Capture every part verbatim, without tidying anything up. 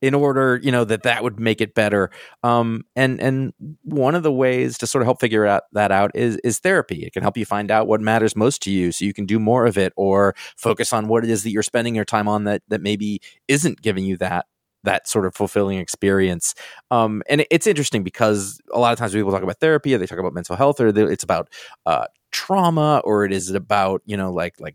In order, you know, that that would make it better. Um, and and one of the ways to sort of help figure out that out is is therapy. It can help you find out what matters most to you so you can do more of it or focus on what it is that you're spending your time on that that maybe isn't giving you that that sort of fulfilling experience. Um, and it, it's interesting because a lot of times people talk about therapy or they talk about mental health or they, it's about uh, trauma or it is about, you know, like like.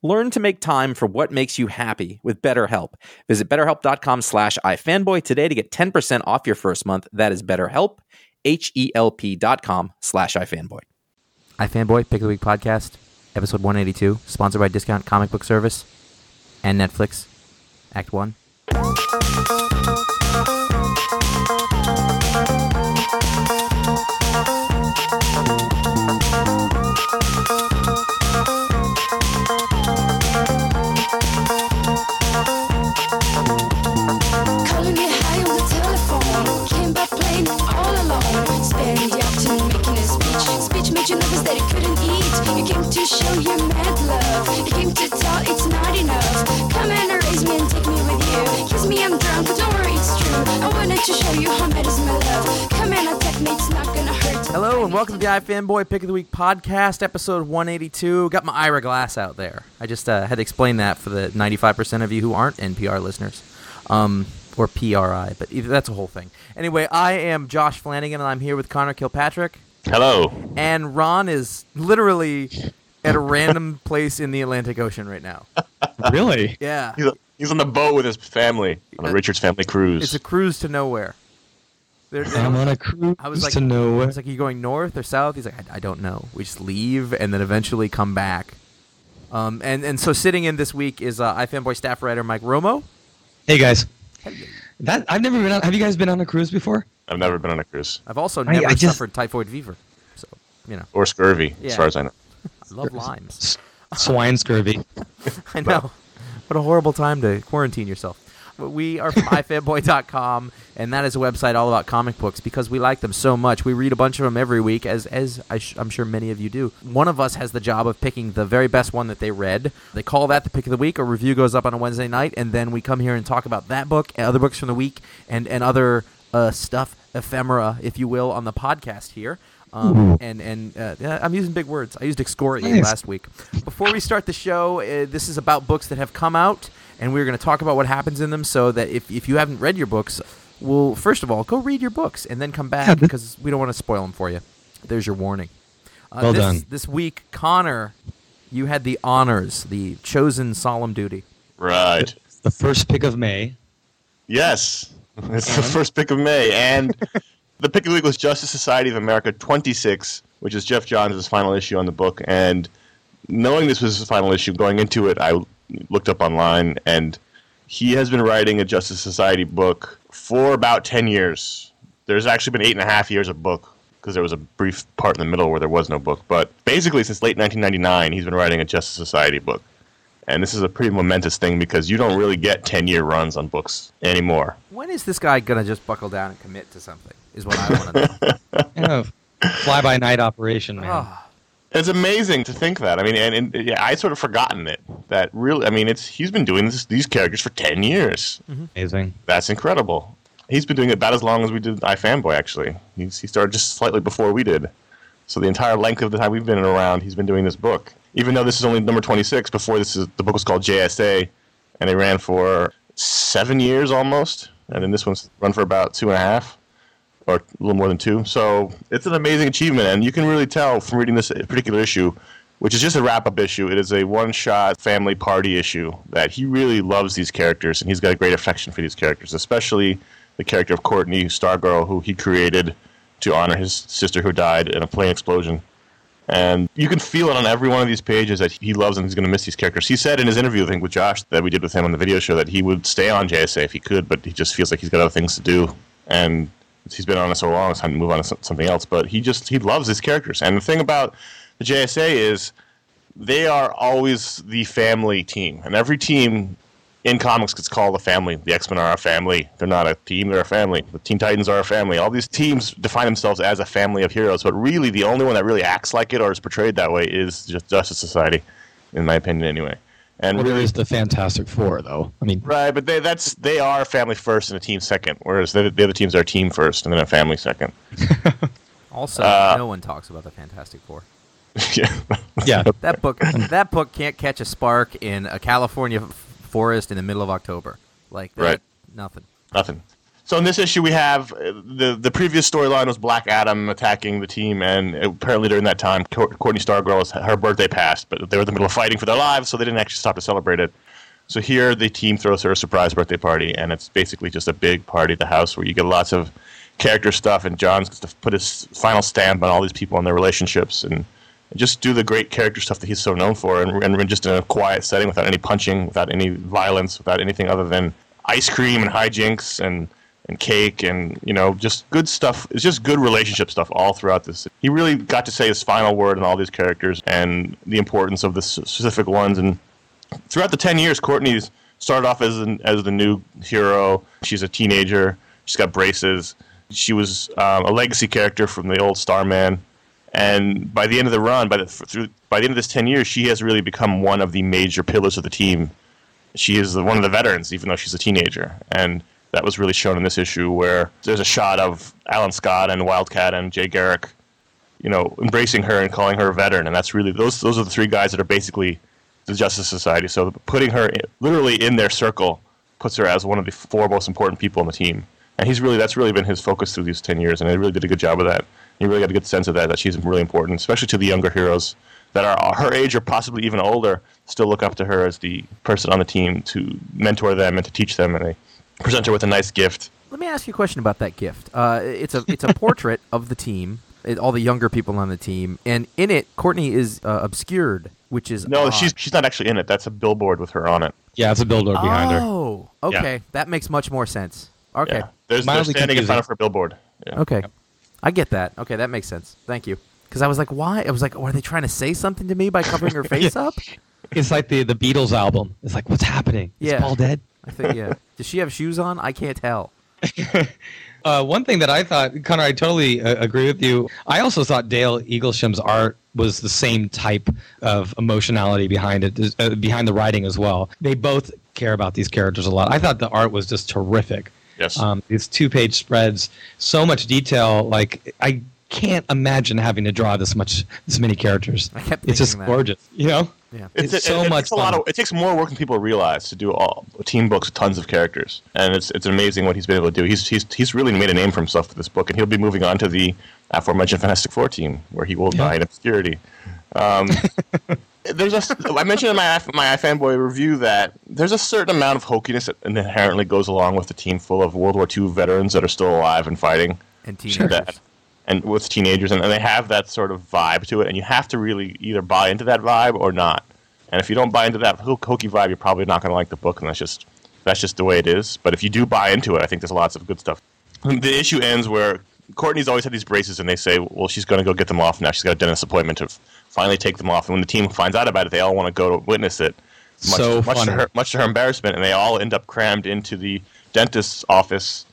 Learn to make time for what makes you happy with BetterHelp. Visit BetterHelp.com slash iFanboy today to get ten percent off your first month. That is BetterHelp, H-E-L-P dot com slash iFanboy. iFanboy, Pick of the Week podcast, episode one eighty-two, sponsored by Discount Comic Book Service and Netflix, Act one. Show your mad love. You came to tell it's not enough. Come and erase me and take me with you. Kiss me, I'm drunk, but don't worry, it's true. I wanted to show you how mad is my love. Come and attack me, it's not gonna hurt. Hello and welcome to the iFanboy Pick of the Week podcast, episode one eighty-two. Got my Ira Glass out there. I just uh, had to explain that for the ninety-five percent of you who aren't N P R listeners. Um... Or P R I, but that's a whole thing. Anyway, I am Josh Flanagan, and I'm here with Connor Kilpatrick. Hello. And Ron is literally at a random place in the Atlantic Ocean right now. Really? Yeah. He's, a, he's on the boat with his family, on the uh, Richards family cruise. It's a cruise to nowhere. They're, they're, I'm on a cruise I was like, to nowhere. I was like, are you going north or south? He's like, I, I don't know. We just leave and then eventually come back. Um, and, and so sitting in this week is uh, iFanboy staff writer Mike Romo. Hey, guys. That I've never been on. Have you guys been on a cruise before? I've never been on a cruise. I've also never I, I just, suffered typhoid fever. So, you know. Or scurvy, yeah. As far as I know. I love limes. Swine scurvy. I know. What a horrible time to quarantine yourself. We are from iFanboy dot com, and that is a website all about comic books because we like them so much. We read a bunch of them every week, as as I sh- I'm sure many of you do. One of us has the job of picking the very best one that they read. They call that the pick of the week. A review goes up on a Wednesday night, and then we come here and talk about that book, and other books from the week, and, and other uh, stuff, ephemera, if you will, on the podcast here. Um, and and uh, I'm using big words. I used excoriate nice. last week. Before we start the show, uh, this is about books that have come out, and we're going to talk about what happens in them so that if, if you haven't read your books, well, first of all, go read your books and then come back yeah, because we don't want to spoil them for you. There's your warning. Uh, well this, done. This week, Connor, you had the honors, the chosen solemn duty. Right. It's the first pick of May. Yes. It's and? the first pick of May. And the pick of the week was Justice Society of America twenty-six, which is Geoff Johns' final issue on the book. And knowing this was his final issue, going into it, I looked up online, and he has been writing a Justice Society book for about ten years. There's actually been eight and a half years of book, because there was a brief part in the middle where there was no book. But basically, since late nineteen ninety-nine, he's been writing a Justice Society book. And this is a pretty momentous thing, because you don't really get ten-year runs on books anymore. When is this guy going to just buckle down and commit to something, is what I want to know. You know, fly-by-night operation, man. Oh. It's amazing to think that. I mean, and, and yeah, I'd sort of forgotten it. That really, I mean, it's he's been doing this, these characters for ten years. Mm-hmm. Amazing. That's incredible. He's been doing it about as long as we did iFanboy, actually. He's, he started just slightly before we did. So the entire length of the time we've been around, he's been doing this book. Even though this is only number twenty-six, before this is the book was called J S A, and they ran for seven years almost, and then this one's run for about two and a half, or a little more than two. So it's an amazing achievement, and you can really tell from reading this particular issue, which is just a wrap-up issue. It is a one-shot family party issue that he really loves these characters, and he's got a great affection for these characters, especially the character of Courtney, Stargirl, who he created to honor his sister who died in a plane explosion. And you can feel it on every one of these pages that he loves and he's going to miss these characters. He said in his interview, I think, with Josh that we did with him on the video show, that he would stay on J S A if he could, but he just feels like he's got other things to do. And he's been on it so long, it's time to move on to something else. But he just he loves his characters. And the thing about the J S A is they are always the family team. And every team in comics gets called a family. The X-Men are a family. They're not a team, they're a family. The Teen Titans are a family. All these teams define themselves as a family of heroes. But really, the only one that really acts like it or is portrayed that way is just Justice Society, in my opinion anyway. And well, there is the Fantastic Four, though. I mean, right, but they that's they are a family first and a team second, whereas the, the other teams are a team first and then a family second. Also, uh, no one talks about the Fantastic Four. Yeah, yeah. That book, that book can't catch a spark in a California forest in the middle of October. Like that, right. nothing. Nothing. So in this issue, we have the the previous storyline was Black Adam attacking the team, and apparently during that time, Courtney Stargirl's her birthday passed, but they were in the middle of fighting for their lives, so they didn't actually stop to celebrate it. So here, the team throws her a surprise birthday party, and it's basically just a big party at the house where you get lots of character stuff, and Johns gets to put his final stamp on all these people and their relationships, and just do the great character stuff that he's so known for, and, and just in a quiet setting without any punching, without any violence, without anything other than ice cream and hijinks and, and cake and, you know, just good stuff. It's just good relationship stuff all throughout this. He really got to say his final word on all these characters and the importance of the specific ones. And throughout the ten years, Courtney's started off as, an, as the new hero. She's a teenager. She's got braces. She was um, a legacy character from the old Starman. And by the end of the run, by the through, by the end of this ten years, she has really become one of the major pillars of the team. She is the, one of the veterans, even though she's a teenager. And that was really shown in this issue, where there's a shot of Alan Scott and Wildcat and Jay Garrick, you know, embracing her and calling her a veteran. And that's really those those are the three guys that are basically the Justice Society. So putting her in, literally in their circle puts her as one of the four most important people on the team. And he's really that's really been his focus through these ten years, and he really did a good job of that. You really got a good sense of that, that she's really important, especially to the younger heroes that are her age or possibly even older, still look up to her as the person on the team to mentor them and to teach them, and they present her with a nice gift. Let me ask you a question about that gift. Uh, it's a it's a portrait of the team, all the younger people on the team, and in it, Courtney is uh, obscured, which is No, odd. she's she's not actually in it. That's a billboard with her on it. Yeah, it's a billboard oh, behind her. Oh, okay. Yeah. That makes much more sense. Okay. Yeah. There's, they're standing confusing. in front of her billboard. Yeah. Okay. Yep. I get that. Okay, that makes sense. Thank you. Because I was like, why? I was like, oh, are they trying to say something to me by covering her face up? It's like the, the Beatles album. It's like, what's happening? Yeah. Is Paul dead? I think, yeah. Does she have shoes on? I can't tell. uh, one thing that I thought, Connor, I totally uh, agree with you. I also thought Dale Eaglesham's art was the same type of emotionality behind it, uh, behind the writing as well. They both care about these characters a lot. I thought the art was just terrific. Yes. Um, these two-page spreads, so much detail. Like I can't imagine having to draw this much, this many characters. I kept it's just that. gorgeous, you know. Yeah, it's, it's it, so it, it much. Takes a lot of, it takes more work than people realize to do all team books with tons of characters, and it's it's amazing what he's been able to do. He's he's he's really made a name for himself with this book, and he'll be moving on to the aforementioned Fantastic Four team, where he will yeah. die in obscurity. Um, There's a, I mentioned in my my iFanboy review that there's a certain amount of hokiness that inherently goes along with a team full of World War Two veterans that are still alive and fighting. And teenagers. That, and with teenagers. And, and they have that sort of vibe to it. And you have to really either buy into that vibe or not. And if you don't buy into that ho- hokey vibe, you're probably not going to like the book. And that's just that's just the way it is. But if you do buy into it, I think there's lots of good stuff. The issue ends where Courtney's always had these braces, and they say, well, she's going to go get them off now. She's got a dentist appointment to finally take them off. And when the team finds out about it, they all want to go to witness it, much, so much, to her, much to her embarrassment, and they all end up crammed into the dentist's office,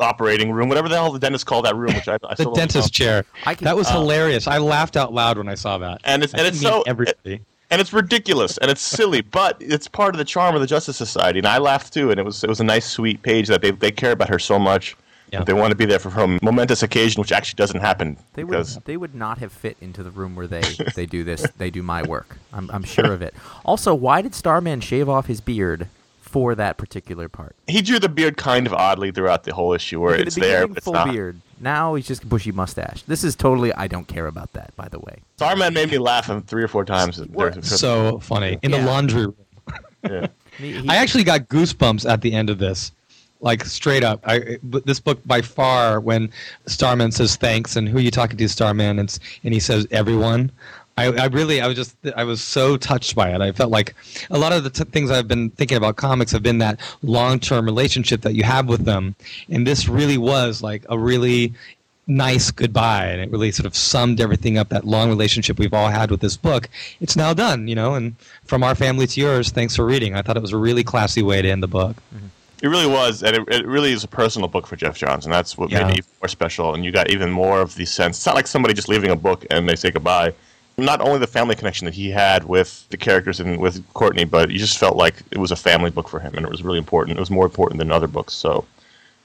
operating room, whatever the hell the dentist called that room, which I, I the still dentist chair. I can, that was uh, hilarious. I laughed out loud when I saw that, and it's I and it's so everybody. It, and it's ridiculous and it's silly, but it's part of the charm of the Justice Society, and I laughed too. And it was it was a nice, sweet page that they they care about her so much. Yeah. They want to be there for a momentous occasion, which actually doesn't happen. They would, they would not have fit into the room where they, they do this. They do my work. I'm, I'm sure of it. Also, why did Starman shave off his beard for that particular part. He drew the beard kind of oddly throughout the whole issue, where it's there, but it's not. Full beard. Now he's just a bushy mustache. This is totally, I don't care about that, by the way. Starman made me laugh him three or four times. So funny. In yeah. the laundry room. Yeah. he, he, I actually got goosebumps at the end of this. Like, straight up. I, this book, by far, when Starman says thanks, and who are you talking to, Starman? And, and he says, everyone. I, I really, I was just, I was so touched by it. I felt like a lot of the t- things I've been thinking about comics have been that long-term relationship that you have with them. And this really was like a really nice goodbye. And it really sort of summed everything up, that long relationship we've all had with this book. It's now done, you know, and from our family to yours, thanks for reading. I thought it was a really classy way to end the book. Mm-hmm. It really was, and it, it really is a personal book for Geoff Johns, and that's what yeah. made it even more special. And you got even more of the sense. It's not like somebody just leaving a book and they say goodbye. Not only the family connection that he had with the characters and with Courtney, but you just felt like it was a family book for him, and it was really important. It was more important than other books, so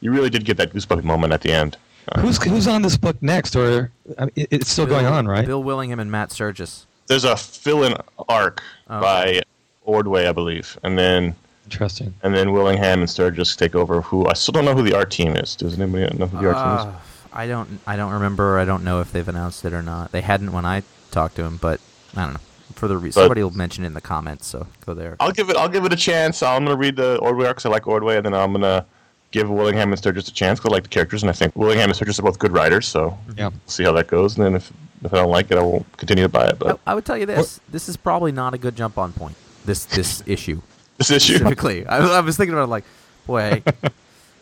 you really did get that goosebumpy moment at the end. Um, who's who's on this book next, or I mean, it's still Bill, going on, right? Bill Willingham and Matt Sturgis. There's a fill-in arc oh. by Ordway, I believe, and then interesting, and then Willingham and Sturgis take over. Who I still don't know who the art team is. Does anybody know who the uh, art team is? I don't. I don't remember. I don't know if they've announced it or not. They hadn't when I talk to him, but I don't know. For the re- somebody will mention it in the comments, so go there. I'll give it. I'll give it a chance. I'm gonna read the Ordway arc because I like Ordway, and then I'm gonna give Willingham and Sturgis a chance because I like the characters, and I think Willingham and Sturgis are both good writers. So yeah, we'll see how that goes, and then if, if I don't like it, I won't continue to buy it. But I, I would tell you this: what? This is probably not a good jump on point. This this issue. This issue. Specifically, I, I was thinking about it like, boy.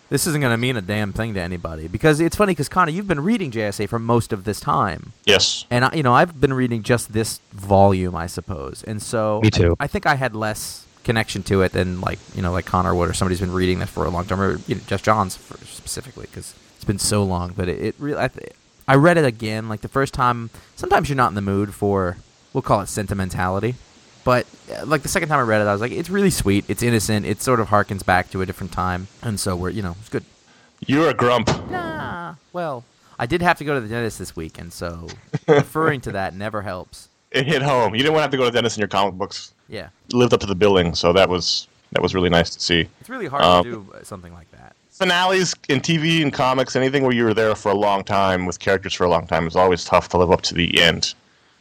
This isn't going to mean a damn thing to anybody. Because it's funny because, Connor, you've been reading J S A for most of this time. Yes. And, I, you know, I've been reading just this volume, I suppose. And so Me too. I, I think I had less connection to it than, like, you know, like Connor would or somebody's been reading that for a long time. Or you know, Geoff Johns for, specifically because it's been so long. But it, it really, I, th- I read it again. Like, the first time, sometimes you're not in the mood for, we'll call it sentimentality. But, like, the second time I read it, I was like, it's really sweet. It's innocent. It sort of harkens back to a different time. And so we're, you know, it's good. You're a grump. Nah. Well, I did have to go to the dentist this week, and so referring to that never helps. It hit home. You didn't want to have to go to the dentist in your comic books. Yeah. You lived up to the billing, so that was that was really nice to see. It's really hard um, to do something like that. Finales in T V and comics, anything where you were there for a long time with characters for a long time is always tough to live up to the end.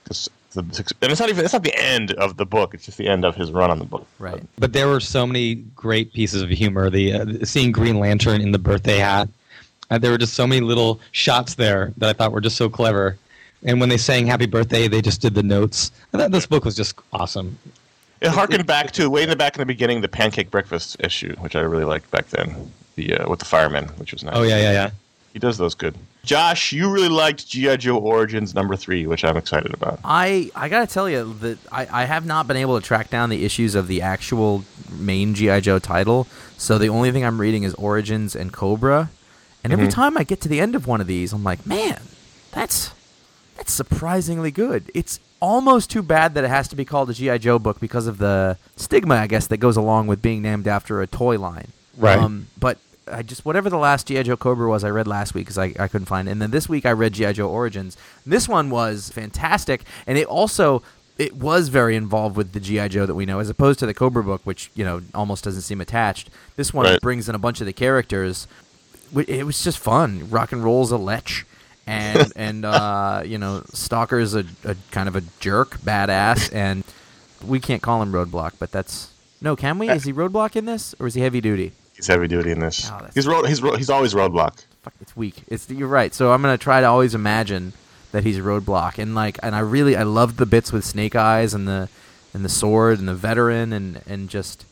Because... and it's not even it's not the end of the book, it's just the end of his run on the book, right? But there were so many great pieces of humor. The uh, seeing Green Lantern in the birthday hat, uh, there were just so many little shots there that I thought were just so clever. And when they sang happy birthday, they just did the notes. I thought this book was just awesome. It harkened it, it, back to way in the back in the beginning, the pancake breakfast issue, which I really liked back then, the uh, with the firemen, which was nice. Oh yeah yeah yeah he does those good. Josh, you really liked G I. Joe Origins number three, which I'm excited about. I, I got to tell you that I, I have not been able to track down the issues of the actual main G I. Joe title, so the only thing I'm reading is Origins and Cobra. And mm-hmm. every time I get to the end of one of these, I'm like, man, that's that's surprisingly good. It's almost too bad that it has to be called a G I. Joe book because of the stigma, I guess, that goes along with being named after a toy line. Right. Um, but... I just whatever the last G I. Joe Cobra was I read last week because I, I couldn't find it. And then this week I read G I. Joe Origins. This one was fantastic, and it also it was very involved with the G I. Joe that we know as opposed to the Cobra book, which you know almost doesn't seem attached. This one right. brings in a bunch of the characters. It was just fun. Rock and Roll's a lech, and and uh, you know Stalker's a, a kind of a jerk, badass, and we can't call him Roadblock, but that's no. Can we? Is he Roadblock in this, or is he Heavy Duty? He's heavy duty in this. Oh, he's road, he's road, he's always Roadblock. Fuck, it's weak. It's you're right. So I'm gonna try to always imagine that he's Roadblock, and like, and I really I loved the bits with Snake Eyes and the and the sword and the veteran and, and just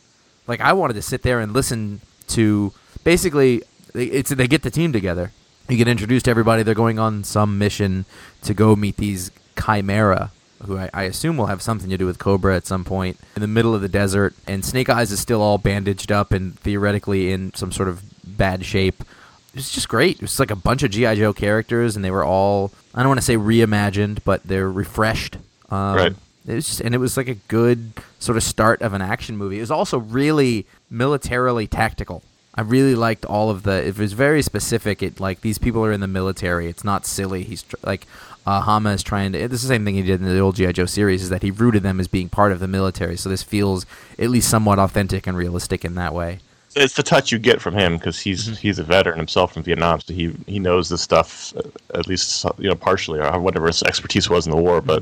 like I wanted to sit there and listen to basically it's they get the team together. You get introduced to everybody. They're going on some mission to go meet these Chimera, who I, I assume will have something to do with Cobra at some point, in the middle of the desert, and Snake Eyes is still all bandaged up and theoretically in some sort of bad shape. It was just great. It was like a bunch of G I. Joe characters, and they were all, I don't want to say reimagined, but they're refreshed. Um, right. It was just, and it was like a good sort of start of an action movie. It was also really militarily tactical. I really liked all of the, it was very specific. It like, these people are in the military. It's not silly. He's tr- like, uh, Hama is trying to, this is the same thing he did in the old G I. Joe series, is that he rooted them as being part of the military. So this feels at least somewhat authentic and realistic in that way. It's the touch you get from him because he's mm-hmm. he's a veteran himself from Vietnam, so he he knows this stuff at least, you know, partially, or whatever his expertise was in the war. But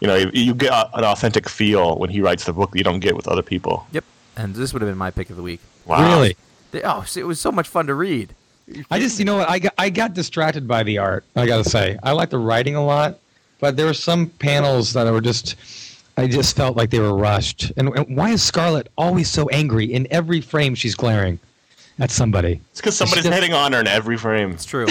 you know, you, you get an authentic feel when he writes the book that you don't get with other people. Yep, and this would have been my pick of the week. Wow, really? Oh, it was so much fun to read. I just, you know what, I got I got distracted by the art. I gotta say, I like the writing a lot, but there were some panels that were just. I just felt like they were rushed. And, and why is Scarlett always so angry? In every frame, she's glaring at somebody. It's because somebody's just hitting on her in every frame. It's true.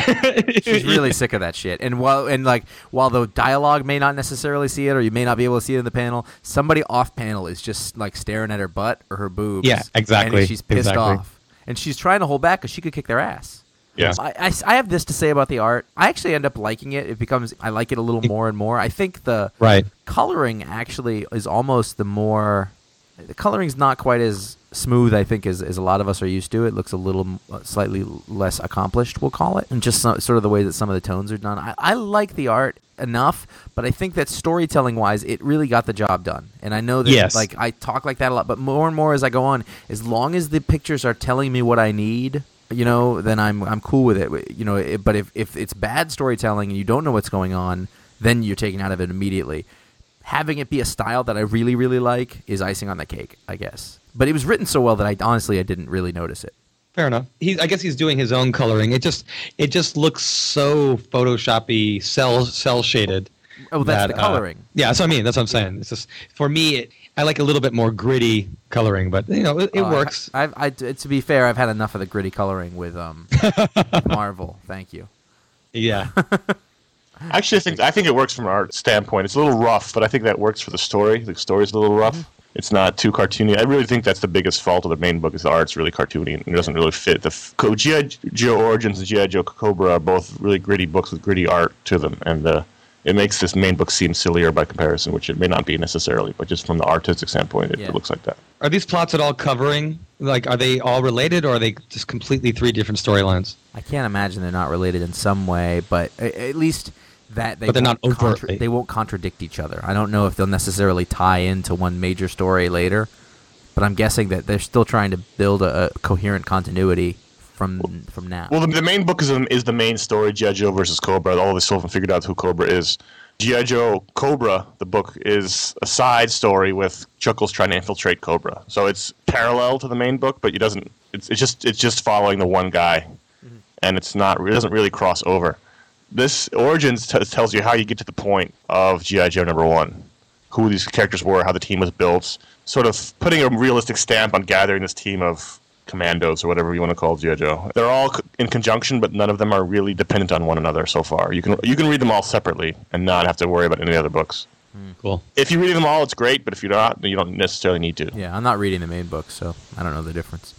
She's really sick of that shit. And while and like while the dialogue may not necessarily see it, or you may not be able to see it in the panel, somebody off panel is just like staring at her butt or her boobs. Yeah, exactly. And she's pissed exactly. off, and she's trying to hold back because she could kick their ass. Yeah. I, I, I have this to say about the art. I actually end up liking it. It becomes I like it a little more and more. I think the right. coloring actually is almost the more the coloring's not quite as smooth, I think, as, as a lot of us are used to. It looks a little uh, slightly less accomplished, we'll call it, and just so, sort of the way that some of the tones are done. I, I like the art enough, but I think that storytelling wise, it really got the job done. And I know that yes. like I talk like that a lot, but more and more as I go on, as long as the pictures are telling me what I need, you know, then I'm I'm cool with it. You know, it, but if, if it's bad storytelling and you don't know what's going on, then you're taken out of it immediately. Having it be a style that I really, really like is icing on the cake, I guess. But it was written so well that I honestly I didn't really notice it. Fair enough. He, I guess he's doing his own coloring. It just it just looks so Photoshop-y, cell cell shaded. Oh, that's that, the coloring. Uh, yeah, that's what I mean. That's what I'm saying. It's just for me. It, I like a little bit more gritty coloring, but you know it, it uh, works. I, I, I, to be fair, I've had enough of the gritty coloring with um, Marvel. Thank you. Yeah. Actually, I think I think it works from an art standpoint. It's a little rough, but I think that works for the story. The story's a little rough. Mm-hmm. It's not too cartoony. I really think that's the biggest fault of the main book is the art's really cartoony and it doesn't really fit. The G I. Joe Origins and G I. Joe Cobra are both really gritty books with gritty art to them, and uh, it makes this main book seem sillier by comparison, which it may not be necessarily, but just from the artistic standpoint, it, yeah. it looks like that. Are these plots at all covering? Like, are they all related, or are they just completely three different storylines? I can't imagine they're not related in some way, but at least that they but they're not overtly. Contra- they won't contradict each other. I don't know if they'll necessarily tie into one major story later, but I'm guessing that they're still trying to build a, a coherent continuity. From from now. Well, the, the main book is is the main story, G I. Joe versus Cobra. All of us still haven't figured out who Cobra is. G I. Joe Cobra, the book, is a side story with Chuckles trying to infiltrate Cobra. So it's parallel to the main book, but it doesn't. It's it's just it's just following the one guy, mm-hmm. and it's not it doesn't really cross over. This Origins t- tells you how you get to the point of G I. Joe number one, who these characters were, how the team was built, sort of putting a realistic stamp on gathering this team of commandos or whatever you want to call G I. Joe. They're all in conjunction, but none of them are really dependent on one another so far. You can you can read them all separately and not have to worry about any other books. Mm, cool. If you read them all, it's great, but if you're not, you don't necessarily need to. Yeah, I'm not reading the main book, so I don't know the difference.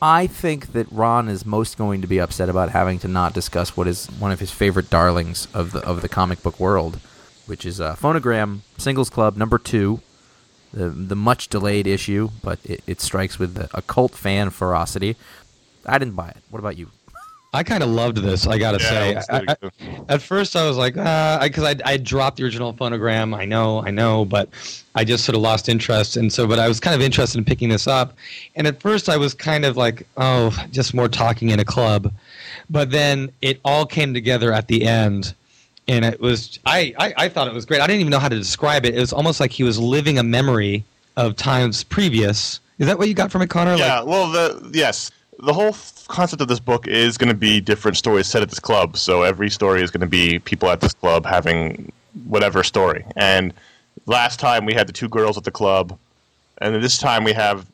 I think that Ron is most going to be upset about having to not discuss what is one of his favorite darlings of the of the comic book world, which is uh, Phonogram Singles Club number two. The the much delayed issue, but it, it strikes with the occult fan ferocity. I didn't buy it. What about you? I kind of loved this. I gotta yeah, say, I, I, at first I was like, ah, because I, I I dropped the original Phonogram. I know, I know, but I just sort of lost interest, and so but I was kind of interested in picking this up. And at first I was kind of like, oh, just more talking in a club, but then it all came together at the end. And it was, I, I, I thought it was great. I didn't even know how to describe it. It was almost like he was living a memory of times previous. Is that what you got from it, Connor? Yeah, like, well, the yes. The whole f- concept of this book is going to be different stories set at this club. So every story is going to be people at this club having whatever story. And last time we had the two girls at the club. And then this time we have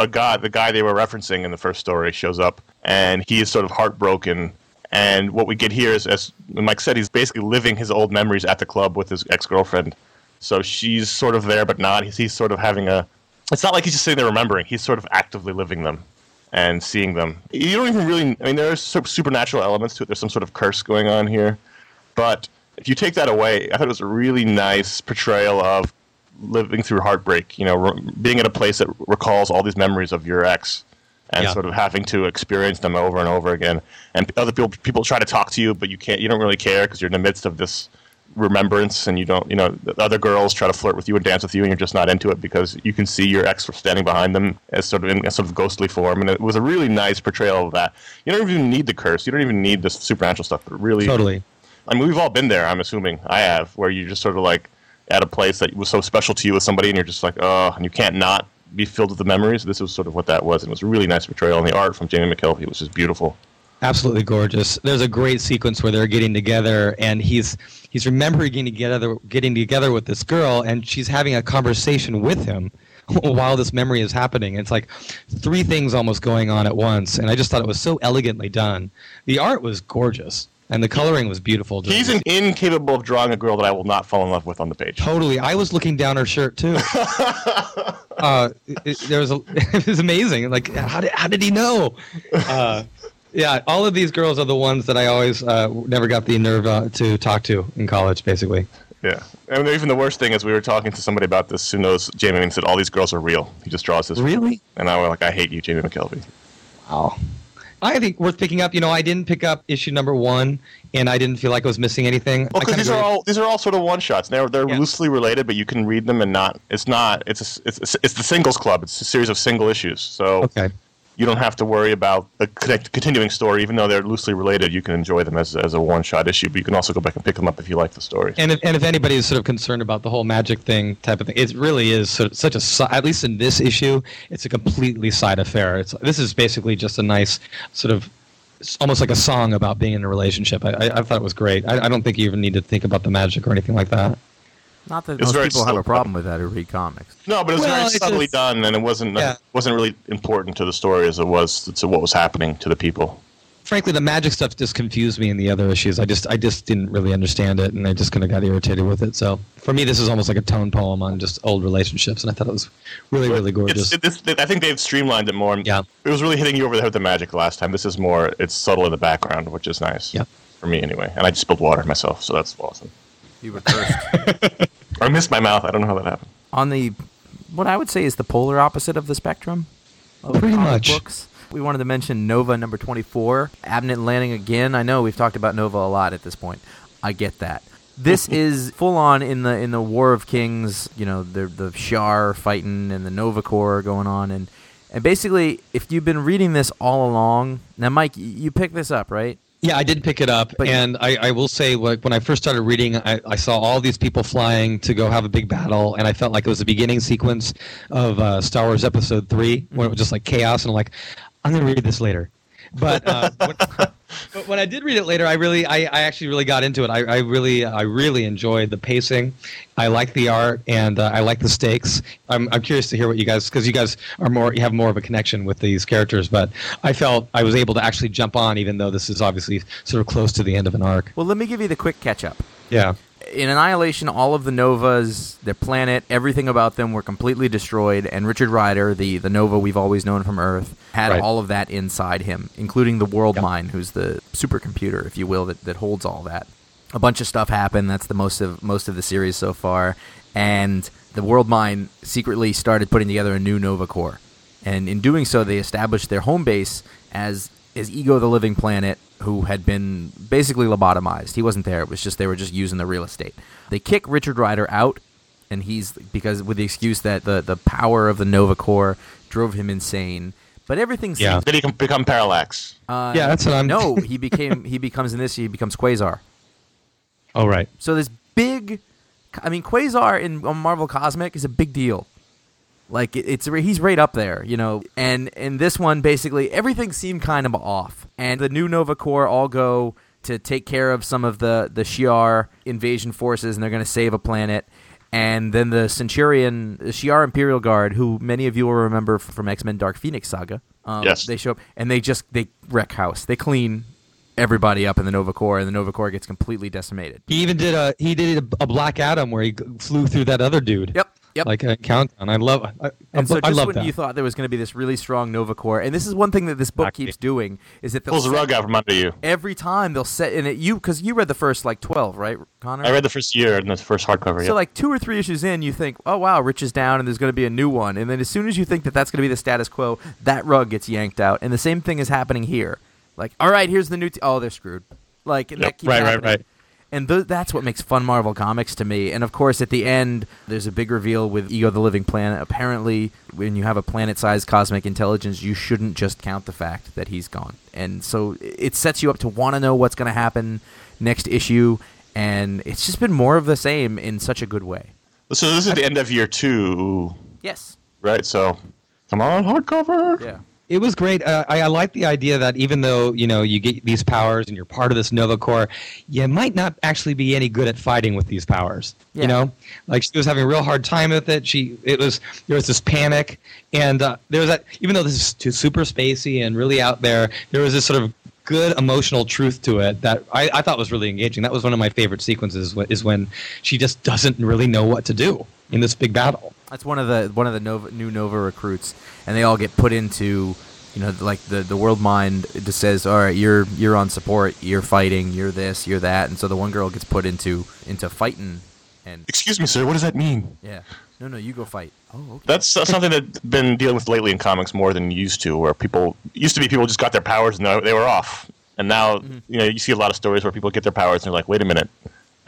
a guy, the guy they were referencing in the first story shows up. And he is sort of heartbroken. And what we get here is, as Mike said, he's basically living his old memories at the club with his ex-girlfriend. So she's sort of there, but not. He's, he's sort of having a... It's not like he's just sitting there remembering. He's sort of actively living them and seeing them. You don't even really... I mean, there are supernatural elements to it. There's some sort of curse going on here. But if you take that away, I thought it was a really nice portrayal of living through heartbreak. You know, re- being at a place that recalls all these memories of your ex. and yeah. sort of having to experience them over and over again. And other people people try to talk to you, but you can't. You don't really care because you're in the midst of this remembrance, and you don't. You know, other girls try to flirt with you and dance with you, and you're just not into it because you can see your ex standing behind them as sort of in a sort of ghostly form. And it was a really nice portrayal of that. You don't even need the curse. You don't even need this supernatural stuff. But really, totally. I mean, we've all been there. I'm assuming I have, where you just sort of like at a place that was so special to you with somebody, and you're just like, oh, and you can't not be filled with the memories. This was sort of what that was. It was a really nice portrayal, and the art from Jamie McKelvie was just beautiful. Absolutely gorgeous. There's a great sequence where they're getting together, and he's he's remembering getting together, getting together with this girl, and she's having a conversation with him while this memory is happening. It's like three things almost going on at once, and I just thought it was so elegantly done. The art was gorgeous. And the coloring was beautiful. He's an incapable of drawing a girl that I will not fall in love with on the page. Totally. I was looking down her shirt, too. uh, it, it, there was a, it was amazing. Like, how did, how did he know? Uh, yeah, all of these girls are the ones that I always uh, never got the nerve uh, to talk to in college, basically. Yeah. And even the worst thing is we were talking to somebody about this who knows Jamie and said, all these girls are real. He just draws this. Really? One. And I was like, I hate you, Jamie McKelvie. Wow. I think worth picking up. You know, I didn't pick up issue number one, and I didn't feel like I was missing anything. Well, because these are all these are all sort of one shots. They're they're yeah. loosely related, but you can read them and not. It's not. It's a, it's a, it's the singles club. It's a series of single issues. So okay. You don't have to worry about a connect, continuing story, even though they're loosely related. You can enjoy them as as a one shot issue, but you can also go back and pick them up if you like the story. And if, and if anybody is sort of concerned about the whole magic thing type of thing, it really is sort of such a, at least in this issue, it's a completely side affair. It's this is basically just a nice sort of almost like a song about being in a relationship. I I, I thought it was great. I, I don't think you even need to think about the magic or anything like that. Not that most people have a problem with that who read comics. No, but it was well, very subtly just, done, and it wasn't yeah. uh, wasn't really important to the story as it was to what was happening to the people. Frankly, the magic stuff just confused me in the other issues. I just I just didn't really understand it, and I just kind of got irritated with it. So for me, this is almost like a tone poem on just old relationships, and I thought it was really, but really gorgeous. It's, it's, I think they've streamlined it more. Yeah. It was really hitting you over the head with the magic last time. This is more, it's subtle in the background, which is nice yeah. for me anyway. And I just spilled water myself, so that's awesome. You were first. I missed my mouth. I don't know how that happened. On the, what I would say is the polar opposite of the spectrum. Of Pretty much. Books. We wanted to mention Nova number twenty-four, Abnett Landing again. I know we've talked about Nova a lot at this point. I get that. This is full on in the in the War of Kings. You know, the the Shi'ar fighting and the Nova Corps going on, and and basically, if you've been reading this all along, now Mike, you picked this up, right? Yeah, I did pick it up, but and I, I will say, like, when I first started reading, I, I saw all these people flying to go have a big battle, and I felt like it was the beginning sequence of uh, Star Wars Episode three, when it was just like chaos, and I'm like, I'm going to read this later. But, uh, when, but when I did read it later, I really, I, I actually really got into it. I, I really, I really enjoyed the pacing. I like the art, and uh, I like the stakes. I'm, I'm curious to hear what you guys, because you guys are more, you have more of a connection with these characters. But I felt I was able to actually jump on, even though this is obviously sort of close to the end of an arc. Well, let me give you the quick catch up. Yeah. In Annihilation, all of the Novas, their planet, everything about them were completely destroyed, and Richard Rider, the, the Nova we've always known from Earth, had right. all of that inside him, including the World yep. Mine, who's the supercomputer, if you will, that, that holds all that. A bunch of stuff happened. That's the most of most of the series so far, and the World Mine secretly started putting together a new Nova Corps, and in doing so, they established their home base as is Ego the Living Planet, who had been basically lobotomized. He wasn't there. It was just they were just using the real estate. They kick Richard Rider out, and he's because with the excuse that the, the power of the Nova Corps drove him insane. But everything yeah. seems... Did he become Parallax? Uh, yeah, that's what I'm... No, he became. He becomes in this, he becomes Quasar. Oh, right. So this big... I mean, Quasar in Marvel Cosmic is a big deal. Like, it's he's right up there, you know. And in this one, basically, everything seemed kind of off. And the new Nova Corps all go to take care of some of the, the Shi'ar invasion forces, and they're going to save a planet. And then the Centurion, the Shi'ar Imperial Guard, who many of you will remember from X-Men Dark Phoenix Saga. Um, yes. They show up, and they just they wreck house. They clean everybody up in the Nova Corps, and the Nova Corps gets completely decimated. He even did a, he did a Black Adam where he flew through that other dude. Yep. Yep. Like a countdown. I love I, and so I just love when that. You thought there was going to be this really strong Nova core, and this is one thing that this book keeps doing, is that pulls the rug out from under you. Every time they'll set in it, you because you read the first like twelve, right, Connor? I read the first year and the first hardcover. So yeah. like two or three issues in, you think, oh wow, Rich is down, and there's going to be a new one, and then as soon as you think that that's going to be the status quo, that rug gets yanked out, and the same thing is happening here. Like, all right, here's the new. T- oh, they're screwed. Like, and yep, that keeps right, happening. right, right. And th- that's what makes fun Marvel Comics to me. And, of course, at the end, there's a big reveal with Ego the Living Planet. Apparently, when you have a planet-sized cosmic intelligence, you shouldn't just count the fact that he's gone. And so it sets you up to want to know what's going to happen next issue. And it's just been more of the same in such a good way. So this is the end of year two. Yes. Right, so come on, hardcover. Yeah. It was great. Uh, I, I like the idea that even though, you know, you get these powers and you're part of this Nova Corps, you might not actually be any good at fighting with these powers. Yeah. You know, like she was having a real hard time with it. She, it was there was this panic, and uh, there was that. Even though this is too super spacey and really out there, there was this sort of good emotional truth to it that I, I thought was really engaging. That was one of my favorite sequences. Is when she just doesn't really know what to do in this big battle. That's one of the one of the Nova, new Nova recruits, and they all get put into, you know, like the, the world mind just says, all right, you're you're on support, you're fighting, you're this, you're that, and so the one girl gets put into into fighting. And excuse me, sir, what does that mean? Yeah, no, no, you go fight. Oh, okay. That's uh, something that's been dealing with lately in comics more than used to, where people used to be people just got their powers and they were off, and now mm-hmm. you know you see a lot of stories where people get their powers and they're like, wait a minute,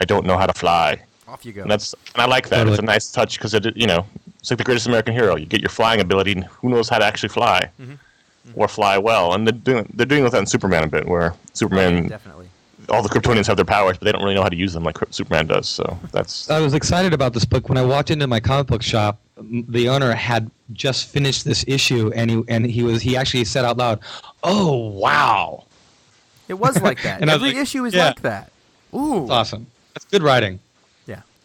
I don't know how to fly. Off you go. And that's and I like that. Totally. It's a nice touch because it, you know, it's like the Greatest American Hero. You get your flying ability, and who knows how to actually fly mm-hmm. Mm-hmm. or fly well. And they're doing they're doing with that in Superman a bit, where Superman yeah, definitely. All the Kryptonians have their powers, but they don't really know how to use them like Superman does. So that's. I was excited about this book when I walked into my comic book shop. The owner had just finished this issue, and he and he was he actually said out loud, "Oh wow!" It was like that. and Every like, issue is yeah. like that. Ooh, that's awesome. That's good writing.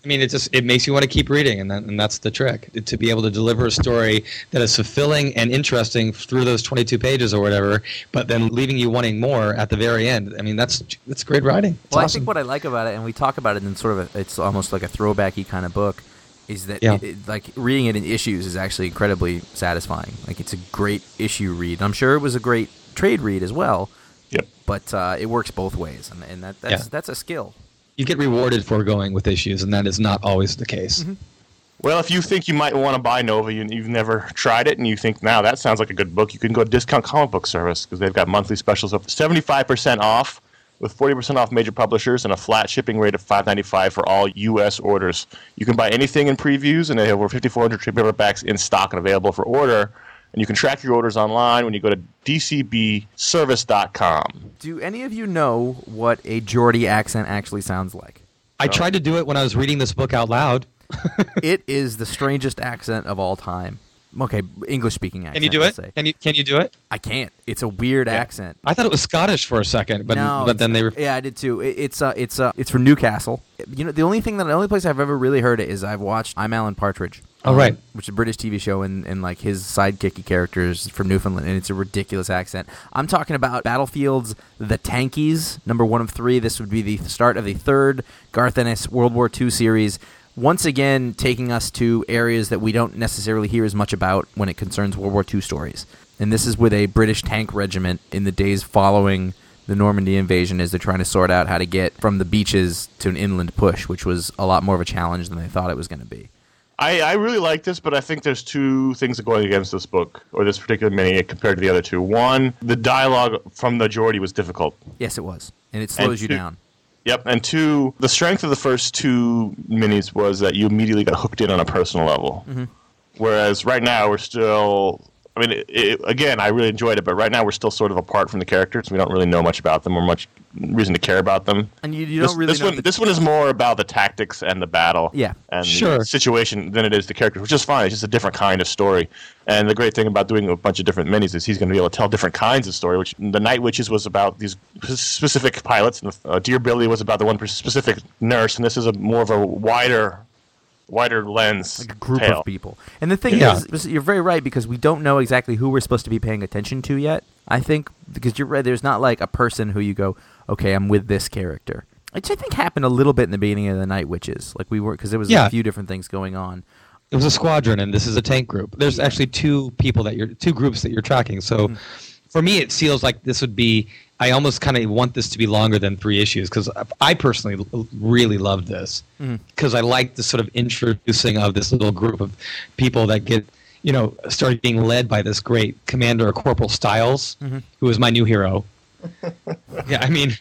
I mean, it just it makes you want to keep reading, and that, and that's the trick, to be able to deliver a story that is fulfilling and interesting through those twenty-two pages or whatever, but then leaving you wanting more at the very end. I mean, that's that's great writing. It's well, awesome. I think what I like about it, and we talk about it in sort of a, it's almost like a throwback-y kind of book, is that yeah. it, it, like reading it in issues is actually incredibly satisfying. Like, it's a great issue read. I'm sure it was a great trade read as well. Yep. But uh, it works both ways, and, and that that's yeah. that's a skill. You get rewarded for going with issues, and that is not always the case. Mm-hmm. Well, if you think you might want to buy Nova, you, you've never tried it, and you think, now that sounds like a good book, you can go to Discount Comic Book Service, because they've got monthly specials up to seventy-five percent off, with forty percent off major publishers, and a flat shipping rate of five dollars and ninety-five cents for all U S orders. You can buy anything in previews, and they have over fifty-four hundred paperbacks in stock and available for order. And you can track your orders online when you go to d c b service dot com. Do any of you know what a Geordie accent actually sounds like? I so, tried to do it when I was reading this book out loud. It is the strangest accent of all time. Okay, English-speaking accent. Can you do it? Can you can you do it? I can't. It's a weird yeah. accent. I thought it was Scottish for a second, but no, but then they were... Yeah, I did too. It, it's uh, it's uh, it's from Newcastle. You know, the only thing that the only place I've ever really heard it is I've watched I'm Alan Partridge. Oh, right. Um, which is a British T V show, and, and like his sidekicky characters from Newfoundland, and it's a ridiculous accent. I'm talking about Battlefield's The Tankies, number one of three. This would be the start of the third Garth Ennis World War Two series, once again taking us to areas that we don't necessarily hear as much about when it concerns World War Two stories. And this is with a British tank regiment in the days following the Normandy invasion as they're trying to sort out how to get from the beaches to an inland push, which was a lot more of a challenge than they thought it was going to be. I, I really like this, but I think there's two things that are going against this book, or this particular mini, compared to the other two. One, the dialogue from the Geordie was difficult. Yes, it was. And it slows and two, you down. Yep. And two, the strength of the first two minis was that you immediately got hooked in on a personal level. Mm-hmm. Whereas right now we're still... I mean, it, it, again, I really enjoyed it, but right now we're still sort of apart from the characters. We don't really know much about them or much reason to care about them. And you, you don't this, really this know... One, the... This one is more about the tactics and the battle yeah, and sure. the situation than it is the characters, which is fine. It's just a different kind of story. And the great thing about doing a bunch of different minis is he's going to be able to tell different kinds of story, which The Night Witches was about these specific pilots, and uh, Dear Billy was about the one specific nurse, and this is a more of a wider... wider lens, like a group tale. Of people. And the thing yeah. is, you're very right, because we don't know exactly who we're supposed to be paying attention to yet, I think, because you're right, there's not like a person who you go, okay, I'm with this character, which I think happened a little bit in the beginning of The Night Witches, like we were, because there was yeah. a few different things going on. It was a squadron, and this is a tank group. There's actually two people that you're two groups that you're tracking. So, mm. for me, it feels like this would be. I almost kind of want this to be longer than three issues because I personally really loved this because mm. I liked the sort of introducing of this little group of people that get, you know, started being led by this great commander, Corporal Styles, mm-hmm. who is my new hero. Yeah, I mean,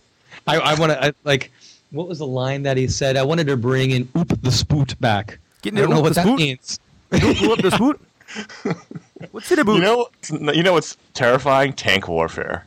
I, I want to like. What was the line that he said? I wanted to bring in "oop the spoot" back. Get I don't know what that spoot? means. Oop the spoot. What's in a boot? You know, you know what's terrifying? Tank warfare.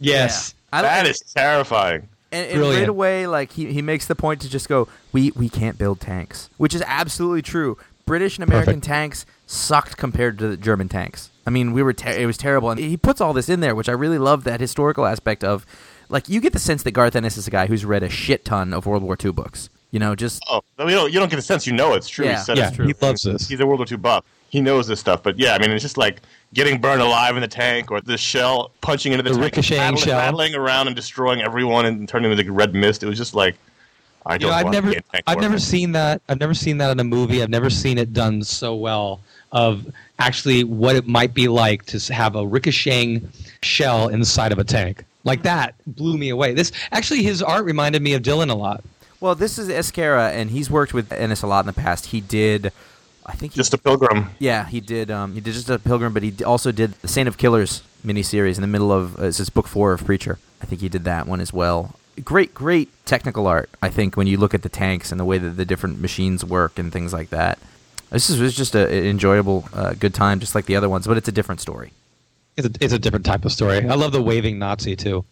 Yes, yeah. That is terrifying. And, and right away, like he, he makes the point to just go, we we can't build tanks, which is absolutely true. British and American Perfect. tanks sucked compared to the German tanks. I mean, we were ter- it was terrible, and he puts all this in there, which I really love that historical aspect of. Like, you get the sense that Garth Ennis is a guy who's read a shit ton of World War Two books. You know, just... Oh, you don't, you don't get the sense. You know it's true. Yeah, he, said yeah, it's true. He loves this. He's a World War Two buff. He knows this stuff. But, yeah, I mean, it's just like getting burned alive in the tank or the shell punching into the, the tank. The ricocheting battling, shell. Battling around and destroying everyone and turning into red mist. It was just like, I don't you know, want I've never, to be in tank I've never seen that. I've never seen that in a movie. I've never seen it done so well of actually what it might be like to have a ricocheting shell inside of a tank. Like that blew me away. This actually, his art reminded me of Dylan a lot. Well, this is Esquerra, and he's worked with Ennis a lot in the past. He did, I think, he, Just a Pilgrim. Yeah, he did. Um, he did Just a Pilgrim, but he also did the Saint of Killers miniseries in the middle of uh, it's his book four of Preacher. I think he did that one as well. Great, great technical art. I think when you look at the tanks and the way that the different machines work and things like that, this is, this is just a, an enjoyable, uh, good time, just like the other ones. But it's a different story. It's a, it's a different type of story. I love the waving Nazi, too.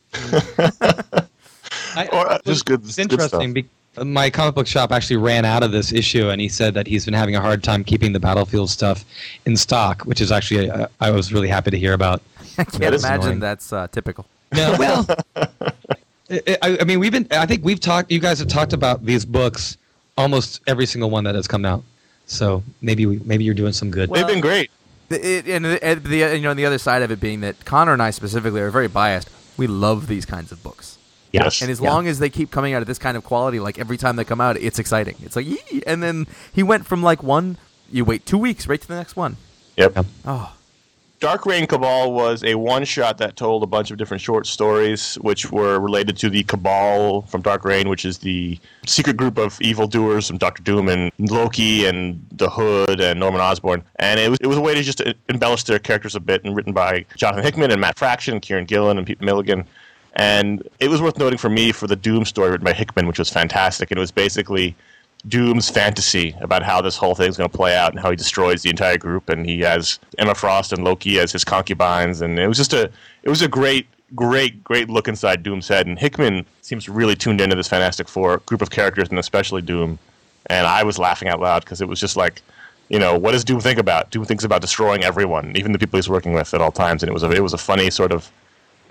I, or, just good, it's interesting. Good stuff. My comic book shop actually ran out of this issue, and he said that he's been having a hard time keeping the Battlefield stuff in stock, which is actually a, I was really happy to hear about. I can't that imagine annoying. that's uh, typical. No, well, I, I mean, we've been. I think we've talked. You guys have talked about these books, almost every single one that has come out. So maybe we, maybe you're doing some good. Well, they've been great. It, and the you know the other side of it being that Connor and I specifically are very biased. We love these kinds of books. Yes. And as yeah. long as they keep coming out of this kind of quality, like every time they come out, it's exciting. It's like, yee! And then he went from like one, you wait two weeks right to the next one. Yep. Oh. Dark Reign Cabal was a one-shot that told a bunch of different short stories, which were related to the Cabal from Dark Reign, which is the secret group of evildoers from Doctor Doom and Loki and the Hood and Norman Osborn. And it was it was a way to just embellish their characters a bit, and written by Jonathan Hickman and Matt Fraction and Kieran Gillen and Pete Milligan. And it was worth noting for me for the Doom story written by Hickman, which was fantastic. And it was basically Doom's fantasy about how this whole thing's going to play out and how he destroys the entire group, and he has Emma Frost and Loki as his concubines, and it was just a it was a great great great look inside Doom's head. And Hickman seems really tuned into this Fantastic Four group of characters, and especially Doom, and I was laughing out loud because it was just like, you know, what does Doom think about? Doom thinks about destroying everyone, even the people he's working with at all times. And it was a, it was a funny sort of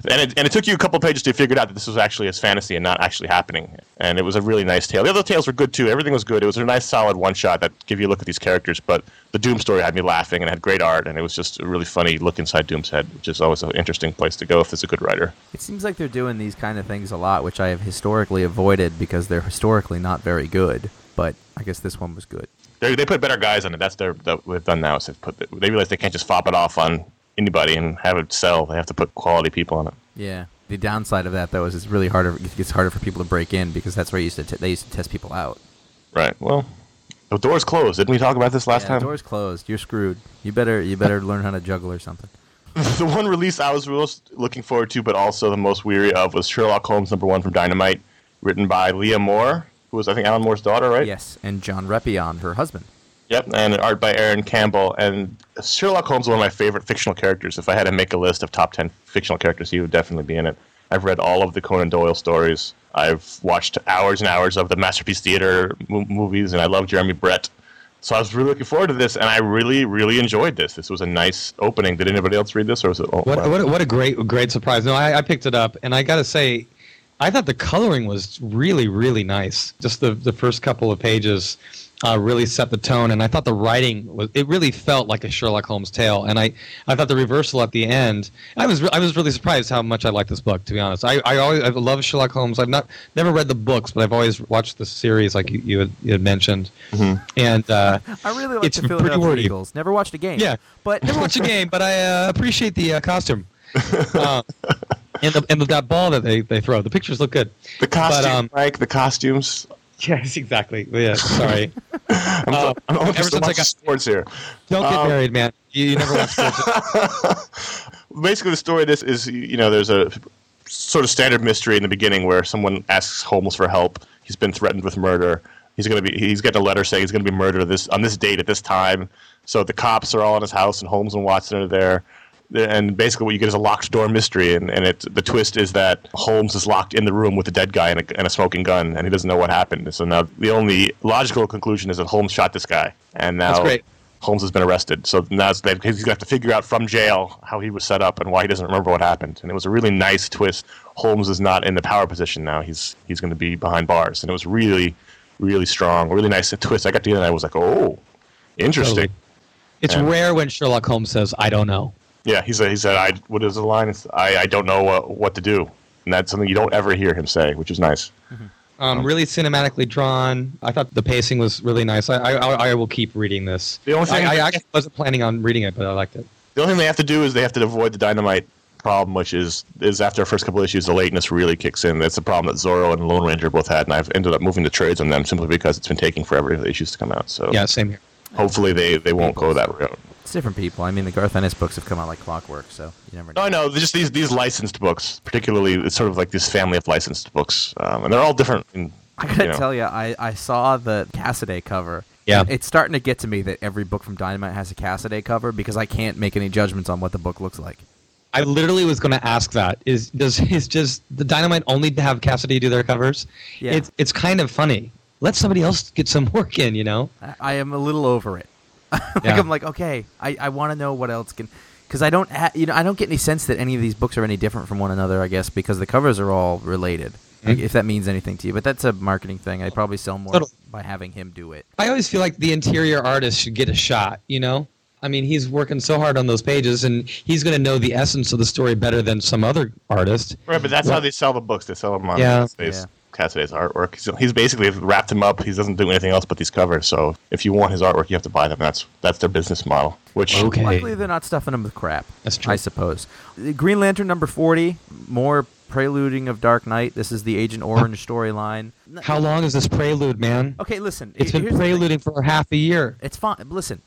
And it, and it took you a couple of pages to figure out that this was actually his fantasy and not actually happening. And it was a really nice tale. The other tales were good, too. Everything was good. It was a nice, solid one-shot that gave you a look at these characters. But the Doom story had me laughing, and it had great art, and it was just a really funny look inside Doom's head, which is always an interesting place to go if it's a good writer. It seems like they're doing these kind of things a lot, which I have historically avoided because they're historically not very good. But I guess this one was good. They they put better guys on it. That's their, that what they've done now. Is they've put the, they realize they can't just fop it off on anybody and have it sell. They have to put quality people on it. Yeah. The downside of that, though, is it's really harder. It gets harder for people to break in because that's where you used to t- they used to test people out. Right. Well, the door's closed. Didn't we talk about this last yeah, time? The door's closed. You're screwed. You better you better learn how to juggle or something. The one release I was most looking forward to, but also the most weary of, was Sherlock Holmes number one from Dynamite, written by Leah Moore, who was I think Alan Moore's daughter, right? Yes, and John Repion, her husband. Yep, and an art by Aaron Campbell. And Sherlock Holmes is one of my favorite fictional characters. If I had to make a list of top ten fictional characters, he would definitely be in it. I've read all of the Conan Doyle stories. I've watched hours and hours of the Masterpiece Theater mo- movies, and I love Jeremy Brett. So I was really looking forward to this, and I really, really enjoyed this. This was a nice opening. Did anybody else read this? or was it? Oh, what, wow. what, what a great great surprise. No, I, I picked it up, and I got to say, I thought the coloring was really, really nice. Just the, the first couple of pages uh, really set the tone. And I thought the writing was, it really felt like a Sherlock Holmes tale. And I, I thought the reversal at the end, I was, re- I was really surprised how much I liked this book, to be honest. I, I always, I love Sherlock Holmes. I've not, never read the books, but I've always watched the series, like you, you, had, you had mentioned. Mm-hmm. And, uh, I really like the Philadelphia Eagles. Never watched a game. Yeah. But never watched a game, but I, uh, appreciate the, uh, costume. Uh, and the, and the, that ball that they, they throw. The pictures look good. The costume, but, um, Mike, the costumes. Yes, exactly. Yeah, sorry. I'm, uh, I'm ever since I got sports here. Don't um, get married, man. You, you never watch sports. Basically, the story of this is, you know, there's a sort of standard mystery in the beginning where someone asks Holmes for help. He's been threatened with murder. He's gonna be. He's getting a letter saying he's gonna be murdered this on this date at this time. So the cops are all in his house, and Holmes and Watson are there. And basically what you get is a locked door mystery, and, and it, the twist is that Holmes is locked in the room with a dead guy and a, and a smoking gun, and he doesn't know what happened. So now the only logical conclusion is that Holmes shot this guy, and now Holmes has been arrested. So now he's going to have to figure out from jail how he was set up and why he doesn't remember what happened. And it was a really nice twist. Holmes is not in the power position now. He's he's going to be behind bars. And it was really, really strong, really nice twist. I got to the end and I was like, oh, interesting. Totally. It's and, rare when Sherlock Holmes says, I don't know. Yeah, he said, he said I, what is the line? It's, I, I don't know uh, what to do. And that's something you don't ever hear him say, which is nice. Mm-hmm. Um, um, really cinematically drawn. I thought the pacing was really nice. I I, I will keep reading this. The only thing I, I actually wasn't planning on reading it, but I liked it. The only thing they have to do is they have to avoid the dynamite problem, which is is after our first couple issues, the lateness really kicks in. That's the problem that Zorro and Lone Ranger both had, and I've ended up moving the trades on them simply because it's been taking forever for the issues to come out. So yeah, same here. Hopefully they, they won't go that route. It's different people. I mean, the Garth Ennis books have come out like clockwork, so you never know. No, I know. Just these these licensed books, particularly, it's sort of like this family of licensed books, um, and they're all different. In, I gotta you know. tell you, I, I saw the Cassidy cover. Yeah, it's starting to get to me that every book from Dynamite has a Cassidy cover because I can't make any judgments on what the book looks like. I literally was going to ask that. Is does is just the Dynamite only have Cassidy do their covers? Yeah, it's it's kind of funny. Let somebody else get some work in, you know. I, I am a little over it. like yeah. I'm like, okay, I, I want to know what else can, because I don't ha- you know I don't get any sense that any of these books are any different from one another. I guess because the covers are all related. Mm-hmm. If that means anything to you, but that's a marketing thing. I probably sell more Total. by having him do it. I always feel like the interior artist should get a shot. You know, I mean, he's working so hard on those pages, and he's going to know the essence of the story better than some other artist. Right, but that's well, how they sell the books. They sell them on yeah. space. Yeah. Cassidy's artwork. So he's basically wrapped him up. He doesn't do anything else but these covers. So if you want his artwork, you have to buy them. That's that's their business model. Which okay. Luckily, they're not stuffing him with crap. That's true. I suppose. Green Lantern number forty. More preluding of Dark Knight. This is the Agent Orange storyline. How long is this prelude, man? Okay, listen. It's been preluding for half a year. It's fine. Listen.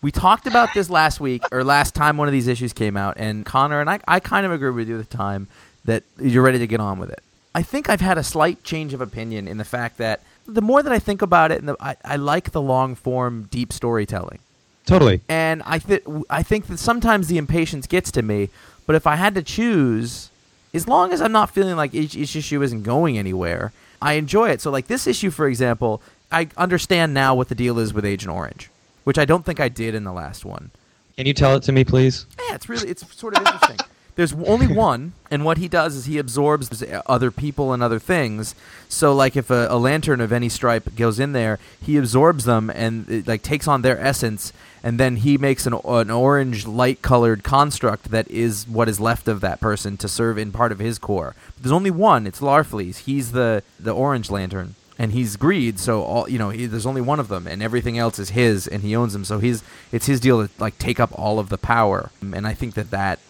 We talked about this last week or last time one of these issues came out, and Connor and I, I kind of agree with you at the time that you're ready to get on with it. I think I've had a slight change of opinion in the fact that the more that I think about it, and the, I, I like the long-form, deep storytelling. Totally. And I, th- I think that sometimes the impatience gets to me, but if I had to choose, as long as I'm not feeling like each, each issue isn't going anywhere, I enjoy it. So like this issue, for example, I understand now what the deal is with Agent Orange, which I don't think I did in the last one. Can you tell it to me, please? Yeah, it's really it's sort of interesting. There's only one, and what he does is he absorbs other people and other things. So, like, if a, a lantern of any stripe goes in there, he absorbs them and, it, like, takes on their essence, and then he makes an, an orange, light-colored construct that is what is left of that person to serve in part of his core. There's only one. It's Larfleeze. He's the, the orange lantern, and he's greed, so, all you know, he, there's only one of them, and everything else is his, and he owns them. So he's it's his deal to, like, take up all of the power, and I think that that...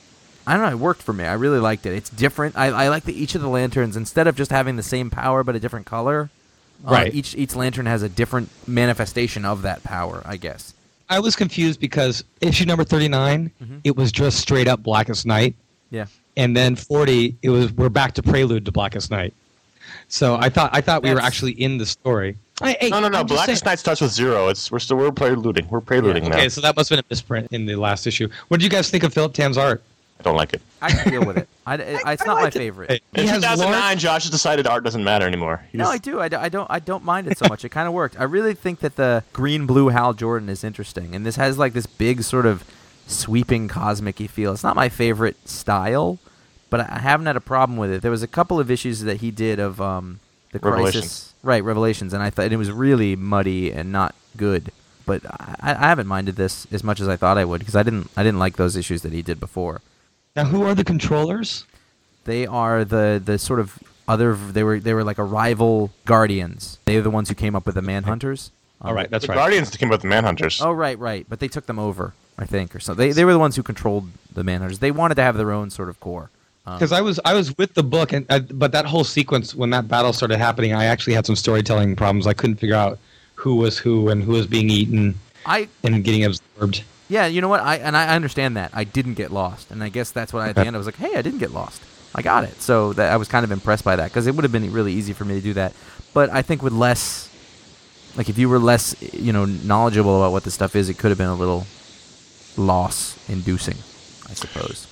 I don't know, it worked for me. I really liked it. It's different. I, I like that each of the lanterns, instead of just having the same power but a different color, right. uh, each each lantern has a different manifestation of that power, I guess. I was confused because issue number thirty-nine, mm-hmm. it was just straight up Blackest Night. Yeah. And then forty, it was we're back to prelude to Blackest Night. So I thought I thought That's... we were actually in the story. I, I, no, no, no. Blackest Night starts with zero. It's we're still we're preluding. We're preluding yeah, okay, now. Okay, so that must have been a misprint in the last issue. What did you guys think of Philip Tam's art? I don't like it. I can deal with it. I, I, it's I not like my favorite. It. In two thousand nine, large... Josh has decided art doesn't matter anymore. He's... No, I do. I, I don't I don't mind it so much. It kind of worked. I really think that the green-blue Hal Jordan is interesting, and this has like this big sort of sweeping cosmic-y feel. It's not my favorite style, but I haven't had a problem with it. There was a couple of issues that he did of um, the crisis, right? Revelations, and I thought it was really muddy and not good. But I, I haven't minded this as much as I thought I would because I didn't I didn't like those issues that he did before. Now, who are the controllers? They are the the sort of other. They were they were like a rival Guardians. They were the ones who came up with the Manhunters. All um, oh, right, that's the right. The Guardians came up with the Manhunters. Oh right, right. But they took them over, I think, or so. They they were the ones who controlled the Manhunters. They wanted to have their own sort of core. Because um, I was I was with the book, and I, but that whole sequence when that battle started happening, I actually had some storytelling problems. I couldn't figure out who was who and who was being eaten I, and getting absorbed. Yeah, you know what? I and I understand that. I didn't get lost, and I guess that's why at the end I was like, hey, I didn't get lost. I got it. So that I was kind of impressed by that because it would have been really easy for me to do that. But I think with less, like if you were less, you know, knowledgeable about what this stuff is, it could have been a little loss-inducing, I suppose.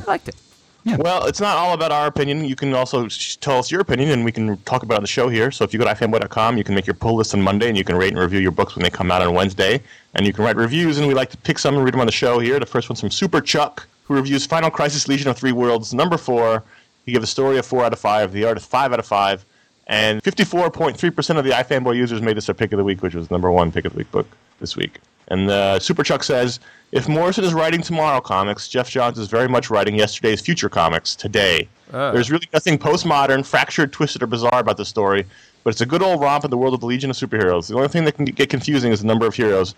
I liked it. Yeah. Well, it's not all about our opinion. You can also sh- tell us your opinion, and we can talk about it on the show here. So if you go to i fanboy dot com, you can make your pull list on Monday, and you can rate and review your books when they come out on Wednesday. And you can write reviews, and we like to pick some and read them on the show here. The first one's from Super Chuck, who reviews Final Crisis Legion of Three Worlds, number four. He gave the story a four out of five, the art a five out of five, and fifty-four point three percent of the iFanboy users made this their pick of the week, which was the number one pick of the week book this week. And uh, Super Chuck says, if Morrison is writing tomorrow comics, Geoff Johns is very much writing yesterday's future comics today. Uh. There's really nothing postmodern, fractured, twisted, or bizarre about the story, but it's a good old romp in the world of the Legion of Superheroes. The only thing that can get confusing is the number of heroes,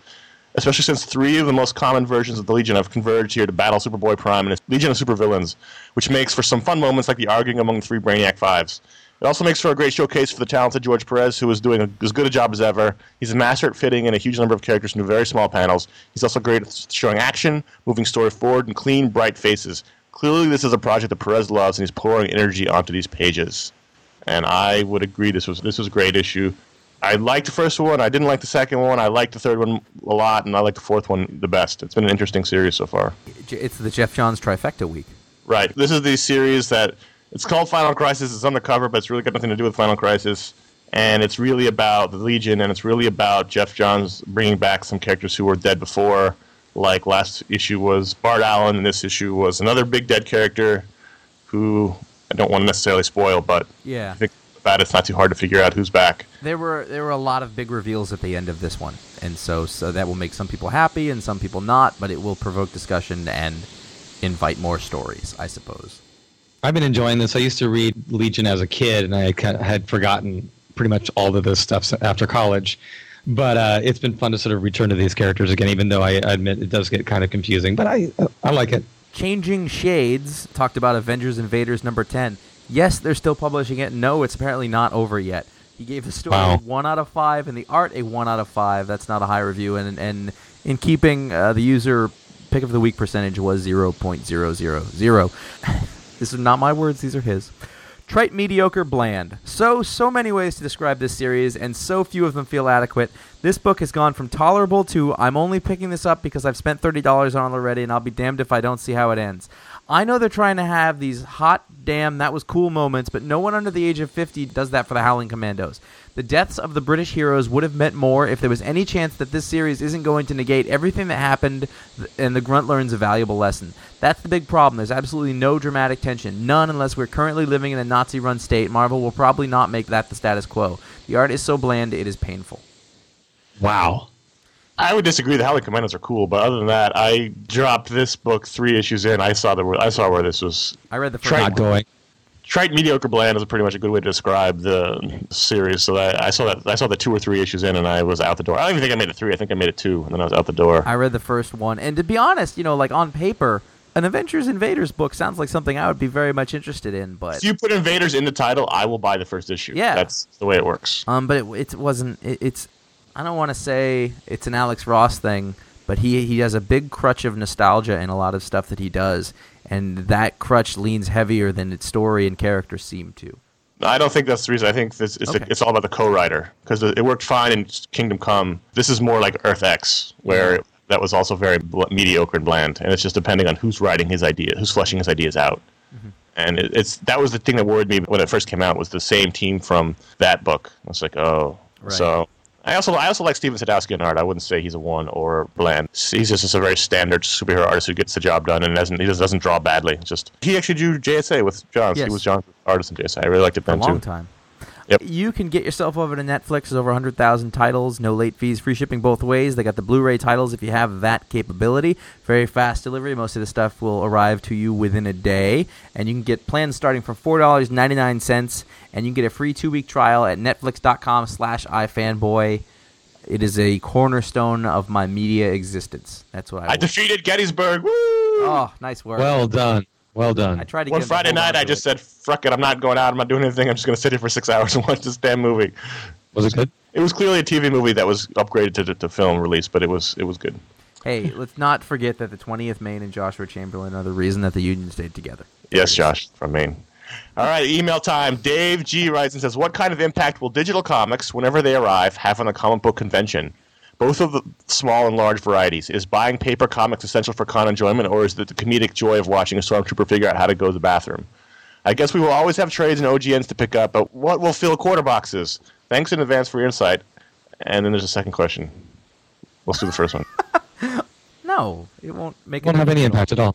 especially since three of the most common versions of the Legion have converged here to battle Superboy Prime and his Legion of Supervillains, which makes for some fun moments like the arguing among the three Brainiac Fives. It also makes for a great showcase for the talented George Perez, who is doing a, as good a job as ever. He's a master at fitting in a huge number of characters into very small panels. He's also great at showing action, moving story forward, and clean, bright faces. Clearly, this is a project that Perez loves, and he's pouring energy onto these pages. And I would agree this was this was a great issue. I liked the first one. I didn't like the second one. I liked the third one a lot, and I liked the fourth one the best. It's been an interesting series so far. It's the Geoff Johns trifecta week. Right. This is the series that... It's called Final Crisis. It's on the cover, but it's really got nothing to do with Final Crisis. And it's really about the Legion, and it's really about Geoff Johns bringing back some characters who were dead before. Like last issue was Bart Allen, and this issue was another big dead character who I don't want to necessarily spoil, but yeah. I think about it, it's not too hard to figure out who's back. There were there were a lot of big reveals at the end of this one, and so so that will make some people happy and some people not, but it will provoke discussion and invite more stories, I suppose. I've been enjoying this. I used to read Legion as a kid, and I had forgotten pretty much all of this stuff after college. But uh, it's been fun to sort of return to these characters again, even though I admit it does get kind of confusing. But I I like it. Changing Shades talked about Avengers Invaders number ten. Yes, they're still publishing it. No, it's apparently not over yet. He gave the story wow. a one out of five and the art a one out of five. That's not a high review. And, and in keeping uh, the user pick of the week percentage was zero point zero zero zero. This is not my words, these are his. Trite, mediocre, bland. So, so many ways to describe this series, and so few of them feel adequate. This book has gone from tolerable to, I'm only picking this up because I've spent thirty dollars on it already, and I'll be damned if I don't see how it ends. I know they're trying to have these hot, damn, that was cool moments, but no one under the age of fifty does that for the Howling Commandos. The deaths of the British heroes would have meant more if there was any chance that this series isn't going to negate everything that happened and the grunt learns a valuable lesson. That's the big problem. There's absolutely no dramatic tension. None unless we're currently living in a Nazi-run state. Marvel will probably not make that the status quo. The art is so bland, it is painful. Wow. I would disagree. The Howling Commandos are cool, but other than that, I dropped this book three issues in. I saw the I saw where this was. I read the first not going. Trite, mediocre, bland is pretty much a good way to describe the series. So I, I saw that I saw the two or three issues in, and I was out the door. I don't even think I made it three. I think I made it two, and then I was out the door. I read the first one, and to be honest, you know, like on paper, an Avengers Invaders book sounds like something I would be very much interested in. But if you put Invaders in the title, I will buy the first issue. Yeah, that's the way it works. Um, but it, it wasn't. It, it's. I don't want to say it's an Alex Ross thing, but he he has a big crutch of nostalgia in a lot of stuff that he does, and that crutch leans heavier than its story and character seem to. I don't think that's the reason. I think this, it's, okay. a, it's all about the co-writer, because it worked fine in Kingdom Come. This is more like Earth X, where yeah. that was also very bl- mediocre and bland, and it's just depending on who's writing his idea, who's fleshing his ideas out. Mm-hmm. And it, it's that was the thing that worried me when it first came out, was the same team from that book. I was like, oh, right. so... I also I also like Steven Sadowski in art. I wouldn't say he's a one or bland. He's just, just a very standard superhero artist who gets the job done, and doesn't he just doesn't draw badly. Just he actually drew J S A with Johns. Yes. He was Johns' artist in J S A. I really liked it then too. A long time. Yep. You can get yourself over to Netflix. There's over one hundred thousand titles, no late fees, free shipping both ways. They got the Blu-ray titles if you have that capability. Very fast delivery. Most of the stuff will arrive to you within a day. And you can get plans starting from four dollars and ninety-nine cents. And you can get a free two-week trial at netflix.com slash iFanboy. It is a cornerstone of my media existence. That's what I I will. Defeated Gettysburg. Woo! Oh, nice work. Well done. Well done. I tried to. One get Friday night, I just said, "Fuck it, I'm not going out. I'm not doing anything. I'm just going to sit here for six hours and watch this damn movie." Was it good? It was clearly a T V movie that was upgraded to to film release, but it was it was good. Hey, let's not forget that the twentieth Maine and Joshua Chamberlain are the reason that the Union stayed together. Yes, Josh from Maine. All right, email time. Dave G. writes and says, "What kind of impact will digital comics, whenever they arrive, have on the comic book convention? Both of the small and large varieties. Is buying paper comics essential for con enjoyment, or is it the comedic joy of watching a stormtrooper figure out how to go to the bathroom? I guess we will always have trades and O G Ns to pick up, but what will fill quarter boxes? Thanks in advance for your insight." And then there's a second question. Let's do the first one. No, it won't make. Won't have any impact at all.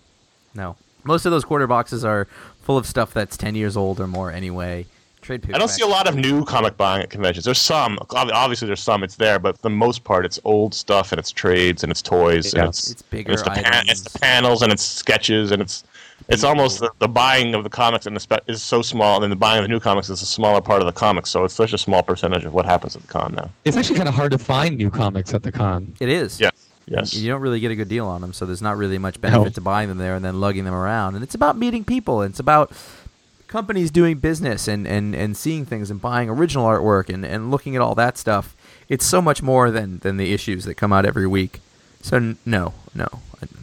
No. Most of those quarter boxes are full of stuff that's ten years old or more anyway. Trade paperbacks. I don't see a lot of new comic buying at conventions. There's some. Obviously, there's some. It's there. But for the most part, it's old stuff, and it's trades, and it's toys. Yeah. And it's, it's bigger and it's, the pan- it's the panels, and it's sketches, and it's it's almost the, the buying of the comics and the spe- is so small, and then the buying of the new comics is a smaller part of the comics. So it's such a small percentage of what happens at the con now. It's actually kind of hard to find new comics at the con. It is. Yeah. Yes. You don't really get a good deal on them, so there's not really much benefit no. to buying them there and then lugging them around. And it's about meeting people. And it's about companies doing business and, and, and seeing things and buying original artwork and, and looking at all that stuff. It's so much more than, than the issues that come out every week. So n- no, no,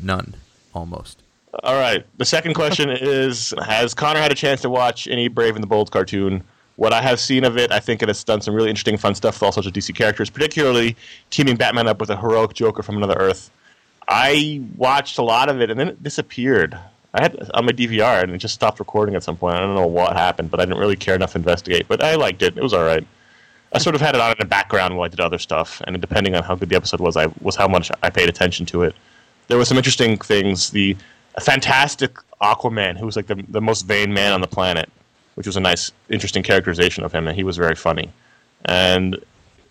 none, almost. All right. The second question is, has Connor had a chance to watch any Brave and the Bold cartoon? What I have seen of it, I think it has done some really interesting, fun stuff with all sorts of D C characters, particularly teaming Batman up with a heroic Joker from another Earth. I watched a lot of it, and then it disappeared. I had on my D V R, and it just stopped recording at some point. I don't know what happened, but I didn't really care enough to investigate. But I liked it. It was all right. I sort of had it on in the background while I did other stuff, and depending on how good the episode was, I was how much I paid attention to it. There were some interesting things. The fantastic Aquaman, who was like the, the most vain man on the planet, which was a nice, interesting characterization of him, and he was very funny. And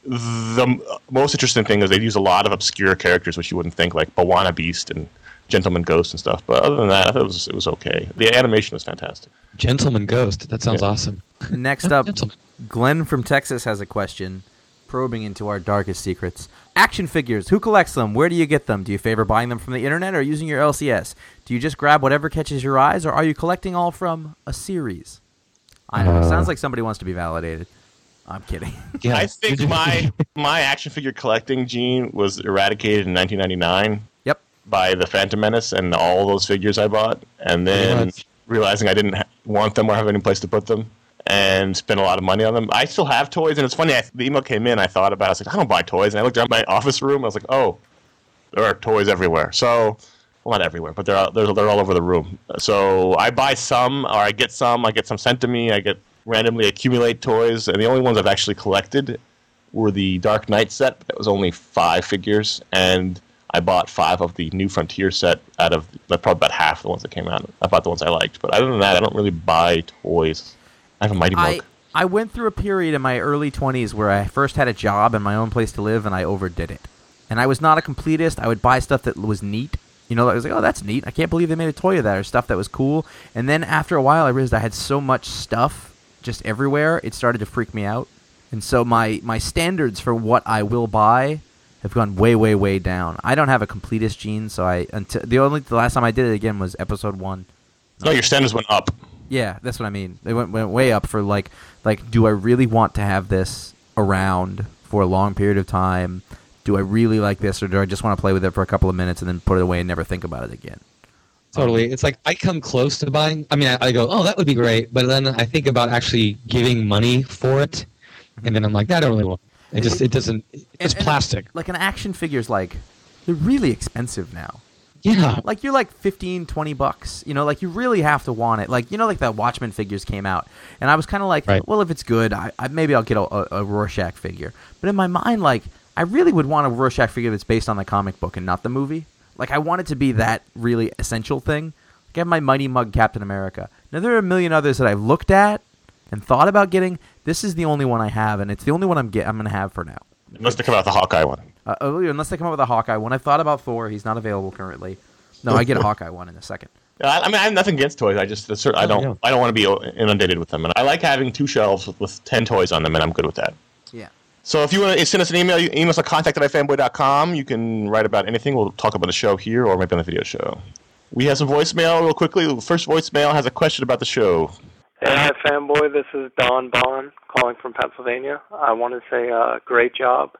the most interesting thing is they use a lot of obscure characters, which you wouldn't think, like Bawana Beast and Gentleman Ghost and stuff. But other than that, I thought it was, it was okay. The animation was fantastic. Gentleman Ghost, that sounds yeah. awesome. Next up, Glenn from Texas has a question, probing into our darkest secrets. Action figures, who collects them? Where do you get them? Do you favor buying them from the internet or using your L C S? Do you just grab whatever catches your eyes, or are you collecting all from a series? I don't know. It sounds like somebody wants to be validated. I'm kidding. Yeah. I think my my action figure collecting gene was eradicated in nineteen ninety-nine. Yep. By the Phantom Menace and all those figures I bought, and then realizing I didn't ha- want them or have any place to put them, and spent a lot of money on them. I still have toys, and it's funny. I, the email came in. I thought about it. I was like, I don't buy toys. And I looked around my office room. I was like, oh, there are toys everywhere. So. Well, not everywhere, but they're all, they're, they're all over the room. So I buy some, or I get some. I get some sent to me. I get randomly accumulate toys. And the only ones I've actually collected were the Dark Knight set. That was only five figures. And I bought five of the New Frontier set out of probably about half the ones that came out. I bought the ones I liked. But other than that, I don't really buy toys. I have a Mighty Milk. I, I went through a period in my early twenties where I first had a job and my own place to live, and I overdid it. And I was not a completist. I would buy stuff that was neat. You know, I was like, oh, that's neat. I can't believe they made a toy of that or stuff that was cool. And then after a while, I realized I had so much stuff just everywhere, it started to freak me out. And so my, my standards for what I will buy have gone way, way, way down. I don't have a completist gene, so I until the only the last time I did it again was episode one. No, your standards went up. Yeah, that's what I mean. They went went way up for like like, do I really want to have this around for a long period of time? Do I really like this, or do I just want to play with it for a couple of minutes and then put it away and never think about it again? Totally. It's like I come close to buying. I mean, I, I go, oh, that would be great. But then I think about actually giving money for it. And then I'm like, that I don't really want it. It just, it doesn't, it's and, and plastic. Like an action figure's like, they're really expensive now. Yeah. Like you're like fifteen, twenty bucks. You know, like you really have to want it. Like, you know, like that Watchmen figures came out. And I was kind of like, right. well, if it's good, I, I maybe I'll get a, a, a Rorschach figure. But in my mind, like, I really would want a Rorschach figure that's based on the comic book and not the movie. Like, I want it to be that really essential thing. Like, I have my Mighty Mug Captain America. Now, there are a million others that I've looked at and thought about getting, this is the only one I have, and it's the only one I'm get, I'm going to have for now. Unless they come out with the Hawkeye one. Uh, unless they come out with a Hawkeye one. I thought about Thor. He's not available currently. No, I get a Hawkeye one in a second. I, I mean, I have nothing against toys. I just I don't, oh, I don't want to be inundated with them. And I like having two shelves with, with ten toys on them, and I'm good with that. Yeah. So if you want to send us an email, you email us at contact at i fanboy dot com. You can write about anything. We'll talk about a show here or maybe on the video show. We have some voicemail real quickly. The first voicemail has a question about the show. Hey, hi, Fanboy. This is Don Bond calling from Pennsylvania. I want to say uh, great job.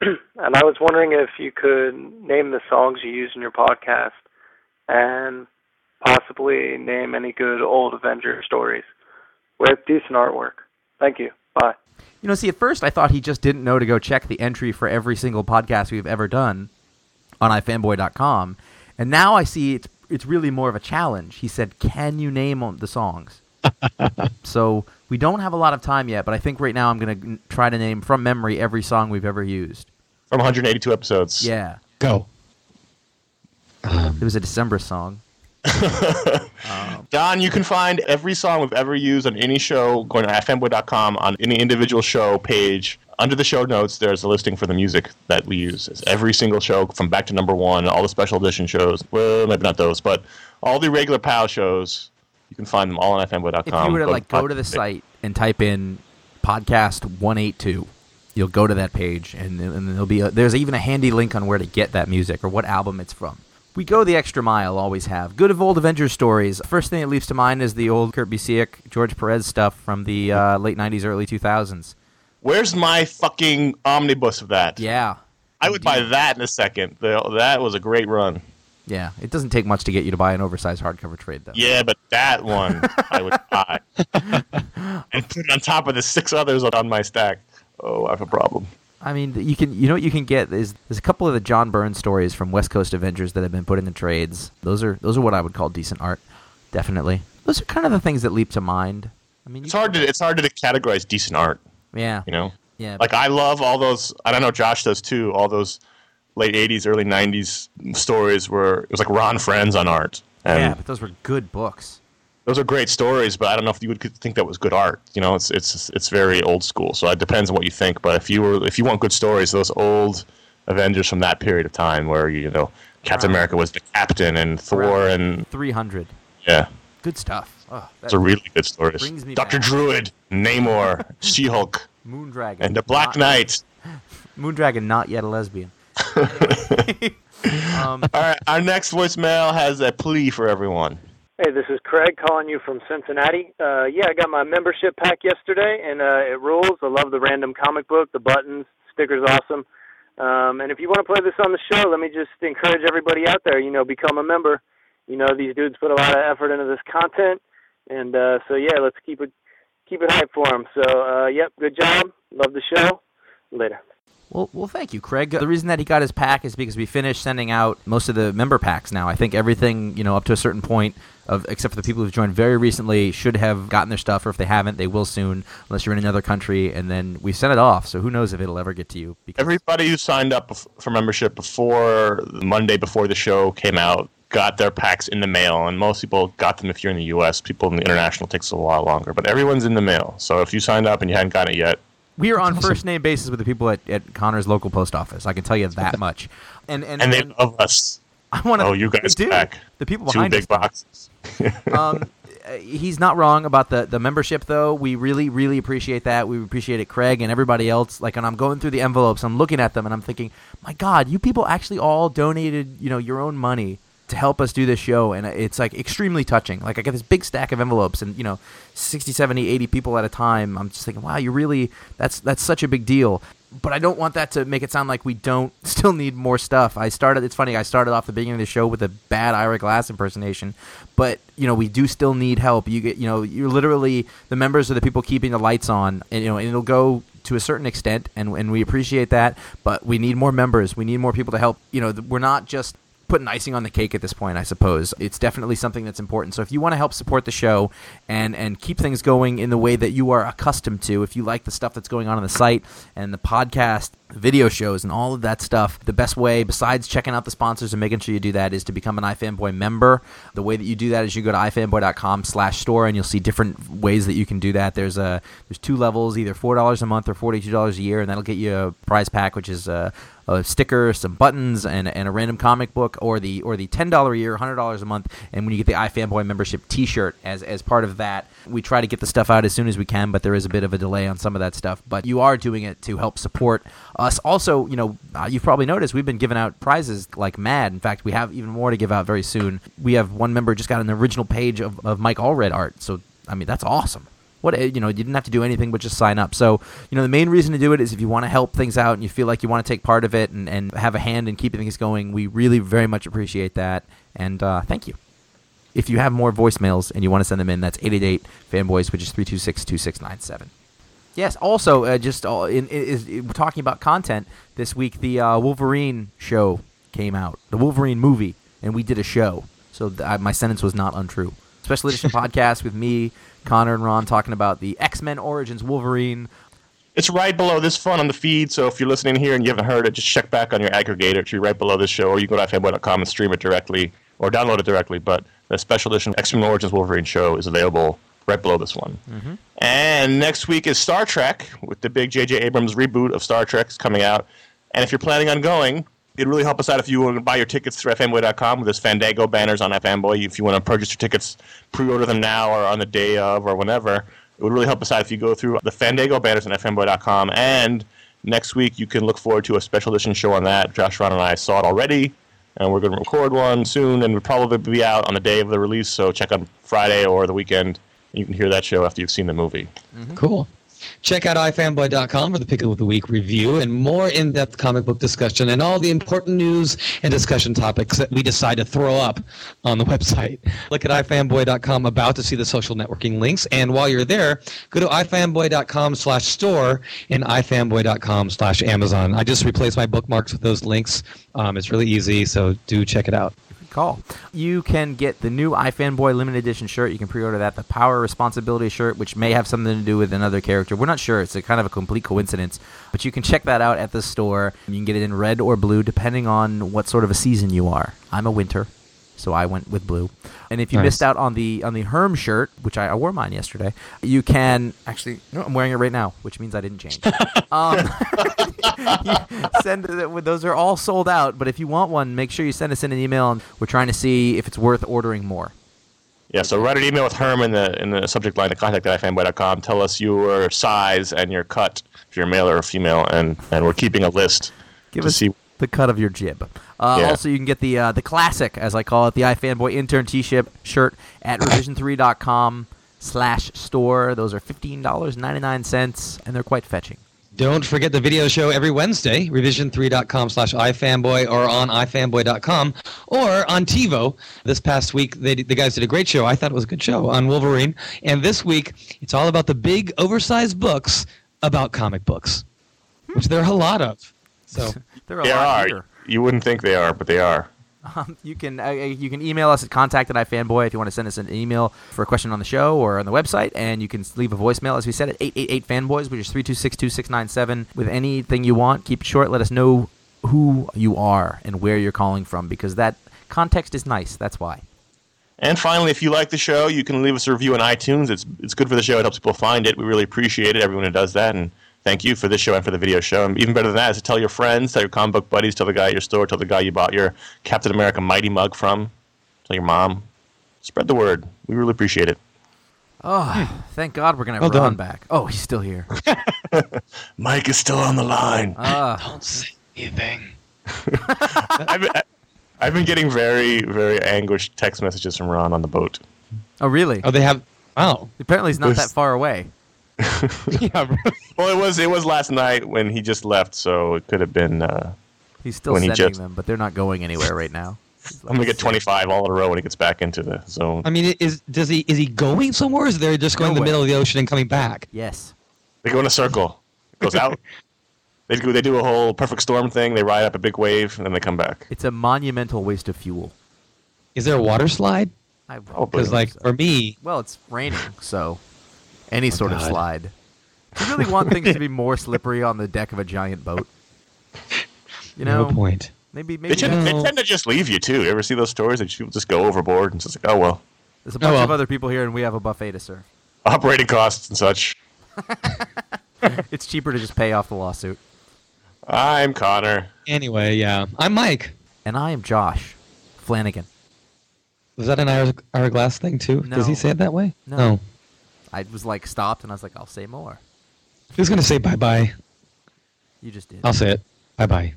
And I was wondering if you could name the songs you use in your podcast and possibly name any good old Avenger stories with decent artwork. Thank you. Bye. You know, see, at first I thought he just didn't know to go check the entry for every single podcast we've ever done on i fanboy dot com. And now I see it's it's really more of a challenge. He said, can you name the songs? So we don't have a lot of time yet, but I think right now I'm going to try to name from memory every song we've ever used. From one hundred eighty-two episodes. Yeah. Go. Um, it was a December song. um, Don, you can find every song we've ever used on any show going to i fanboy dot com on any individual show page. Under the show notes, there's a listing for the music that we use. It's every single show from back to number one, all the special edition shows. Well, maybe not those, but all the regular P O W shows, you can find them all on i fanboy dot com. If you were to go, like, go to the site and type in podcast one eighty-two, you'll go to that page, and, and there'll be a, there's even a handy link on where to get that music or what album it's from. We go the extra mile, always have. Good of old Avengers stories. First thing that leaps to mind is the old Kurt Busiek, George Perez stuff from the uh, late nineties, early two thousands. Where's my fucking omnibus of that? Yeah. I would buy that in a second. That was a great run. Yeah. It doesn't take much to get you to buy an oversized hardcover trade, though. Yeah, but that one I would buy. And put it on top of the six others on my stack. Oh, I have a problem. I mean, you can. You know what you can get is there's a couple of the John Byrne stories from West Coast Avengers that have been put in the trades. Those are those are what I would call decent art, definitely. Those are kind of the things that leap to mind. I mean, it's hard to it's hard to categorize decent art. Yeah, you know, yeah. Like I love all those. I don't know, Josh does too. All those late eighties, early nineties stories where it was like Ron Friends on art. And yeah, but those were good books. Those are great stories, but I don't know if you would think that was good art. You know, it's it's it's very old school, so it depends on what you think. But if you were if you want good stories, those old Avengers from that period of time, where you know Captain right. America was the captain and Thor right. and three hundred, yeah, good stuff. Oh, that's a really good stories. Doctor Druid, Namor, She-Hulk, Moondragon, and the Black Knight. Moondragon, not yet a lesbian. um, All right, our next voicemail has a plea for everyone. Hey, this is Craig calling you from Cincinnati. Uh, yeah, I got my membership pack yesterday, and uh, it rules. I love the random comic book, the buttons, stickers, awesome. Um, and if you want to play this on the show, let me just encourage everybody out there, you know, become a member. You know, these dudes put a lot of effort into this content, and uh, so, yeah, let's keep it keep it hype for them. So, uh, yep, good job. Love the show. Later. Well, well, thank you, Craig. The reason that he got his pack is because we finished sending out most of the member packs now. I think everything, you know, up to a certain point, of except for the people who've joined very recently, should have gotten their stuff, or if they haven't, they will soon, unless you're in another country, and then we sent it off, so who knows if it'll ever get to you. Because everybody who signed up for membership before Monday, before the show came out, got their packs in the mail, and most people got them if you're in the U S. People in the international takes a while longer, but everyone's in the mail, so if you signed up and you hadn't gotten it yet, we are on first-name basis with the people at, at Connor's local post office. I can tell you that much. And and, and they and, love us. I wanna, oh, you guys do. Back. The people behind Two big us. Boxes. um, he's not wrong about the, the membership, though. We really, really appreciate that. We appreciate it, Craig, and everybody else. Like, and I'm going through the envelopes. I'm looking at them, and I'm thinking, my God, you people actually all donated, you know, your own money to help us do this show, and it's like extremely touching. Like I get this big stack of envelopes, and you know, sixty, seventy, eighty people at a time. I'm just thinking, wow, you really that's that's such a big deal. But I don't want that to make it sound like we don't still need more stuff. I started. It's funny. I started off the beginning of the show with a bad Ira Glass impersonation, but you know, we do still need help. You get, you know, you're literally the members are the people keeping the lights on, and you know, and it'll go to a certain extent, and and we appreciate that. But we need more members. We need more people to help. You know, we're not just putting icing on the cake at this point, I suppose. It's definitely something that's important. So if you want to help support the show and and keep things going in the way that you are accustomed to, if you like the stuff that's going on on the site and the podcast, video shows and all of that stuff. The best way, besides checking out the sponsors and making sure you do that, is to become an iFanboy member. The way that you do that is you go to i fanboy dot com slash store, and you'll see different ways that you can do that. There's a there's two levels, either four dollars a month or forty-two dollars a year, and that'll get you a prize pack, which is a, a sticker, some buttons, and, and a random comic book, or the or the ten dollars a year, one hundred dollars a month, and when you get the iFanboy membership t-shirt as, as part of that. We try to get the stuff out as soon as we can, but there is a bit of a delay on some of that stuff. But you are doing it to help support us. Also, you know, uh, you've probably noticed we've been giving out prizes like mad. In fact, we have even more to give out very soon. We have one member just got an original page of, of Mike Allred art. So, I mean, that's awesome. What, you know, you didn't have to do anything but just sign up. So, you know, the main reason to do it is if you want to help things out and you feel like you want to take part of it and, and have a hand in keeping things going. We really very much appreciate that. And uh, thank you. If you have more voicemails and you want to send them in, that's eight eight eight FANBOYS, which is three two six, two six nine seven. Yes, also, uh, just all in, in, in, we're talking about content this week. The uh, Wolverine show came out, the Wolverine movie, and we did a show. So th- I, my sentence was not untrue. Special edition podcast with me, Connor, and Ron talking about the X-Men Origins Wolverine. It's right below this fun on the feed, so if you're listening here and you haven't heard it, just check back on your aggregator. It should be right below this show, or you can go to iFanboy dot com and stream it directly, or download it directly, but the special edition X-Men Origins Wolverine show is available right below this one. Mm-hmm. And next week is Star Trek, with the big J J Abrams reboot of Star Trek coming out. And if you're planning on going, it'd really help us out if you want to buy your tickets through iFanboy dot com with this Fandango banners on iFanboy. If you want to purchase your tickets, pre-order them now or on the day of or whenever. It would really help us out if you go through the Fandango banners on iFanboy dot com. And next week you can look forward to a special edition show on that. Josh, Ron, and I saw it already. And we're going to record one soon, and we'll probably be out on the day of the release, so check on Friday or the weekend. You can hear that show after you've seen the movie. Mm-hmm. Cool. Check out iFanboy dot com for the Pick of the Week review and more in-depth comic book discussion and all the important news and discussion topics that we decide to throw up on the website. Look at iFanboy dot com about to see the social networking links. And while you're there, go to iFanboy dot com slash store and iFanboy dot com slash Amazon. I just replaced my bookmarks with those links. Um, it's really easy, so do check it out. Call. You can get the new iFanboy limited edition shirt. You can pre-order that. The Power Responsibility shirt, which may have something to do with another character. We're not sure. It's a kind of a complete coincidence. But you can check that out at the store. You can get it in red or blue, depending on what sort of a season you are. I'm a winter, so I went with blue. And if you nice. missed out on the on the Herm shirt, which I, I wore mine yesterday, you can actually no, I'm wearing it right now, which means I didn't change. um, send it, those are all sold out, but if you want one, make sure you send us in an email, and we're trying to see if it's worth ordering more. Yeah, so write an email with Herm in the in the subject line to contact at iFanboy dot com. Tell us your size and your cut, if you're male or female, and, and we're keeping a list Give to us- see. The cut of your jib. Uh, yeah. Also, you can get the uh, the classic, as I call it, the iFanboy intern t-shirt at revision three dot com slash store. Those are fifteen dollars and ninety-nine cents, and they're quite fetching. Don't forget the video show every Wednesday, revision three dot com slash iFanboy or on iFanboy dot com or on TiVo. This past week, they, the guys did a great show. I thought it was a good show on Wolverine. And this week, it's all about the big, oversized books about comic books, which there are a lot of. So they're a they lot are. Bigger. You wouldn't think they are, but they are. Um, you can uh, you can email us at contact at iFanboy if you want to send us an email for a question on the show or on the website, and you can leave a voicemail, as we said, at eight eight eight FANBOYS, which is three two six, two six nine seven. With anything you want, keep it short. Let us know who you are and where you're calling from, because that context is nice. That's why. And finally, if you like the show, you can leave us a review on iTunes. It's it's good for the show. It helps people find it. We really appreciate it, everyone who does that, and thank you for this show and for the video show. And even better than that is to tell your friends, tell your comic book buddies, tell the guy at your store, tell the guy you bought your Captain America Mighty Mug from, tell your mom. Spread the word. We really appreciate it. Oh, thank God we're going to have well Ron done. back. Oh, he's still here. Mike is still on the line. Uh, Don't say anything. I've, been, I've been getting very, very anguished text messages from Ron on the boat. Oh, really? Oh, they have? Wow. Apparently he's not There's... that far away. Yeah, well, it was it was last night when he just left, so it could have been. Uh, He's still sending he just... them, but they're not going anywhere right now. Like I'm gonna get twenty-five all in a row when he gets back into the zone. I mean, is does he is he going somewhere? Or is they just going no to the middle of the ocean and coming back? Yes, they go in a circle. It goes out. they do they do a whole perfect storm thing. They ride up a big wave and then they come back. It's a monumental waste of fuel. Is there a water slide? I because like so. for me, well, it's raining, so. Any oh, sort God. of slide. Do you really want things to be more slippery on the deck of a giant boat? You know, no point. Maybe maybe they, tend, they tend to just leave you too. You ever see those stories that people just go overboard and it's just like, oh well. There's a bunch oh, well. of other people here, and we have a buffet to serve. Operating costs and such. It's cheaper to just pay off the lawsuit. I'm Connor. Anyway, yeah, I'm Mike, and I am Josh Flanagan. Was that an hourglass thing too? No. Does he say it that way? No. no. I was like stopped, and I was like, I'll say more. Who's gonna say bye bye? You just did. I'll say it. Bye bye.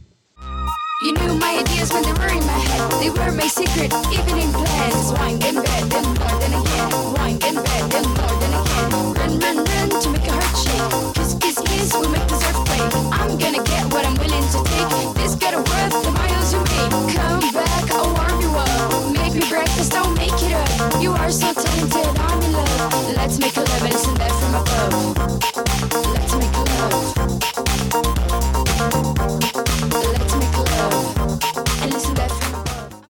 You knew my ideas when they were in my head. They were my secret, even in plans. Wine and bed, then blood, then again. Wine and bed, then blood, then again. Run, run, run to make a heart shake. Kiss, kiss, kiss, we make this earthquake. I'm gonna get what I'm willing to take. This got a worth the miles you made. Come back, I'll warm you up. Make me breakfast, I'll make it up. You are so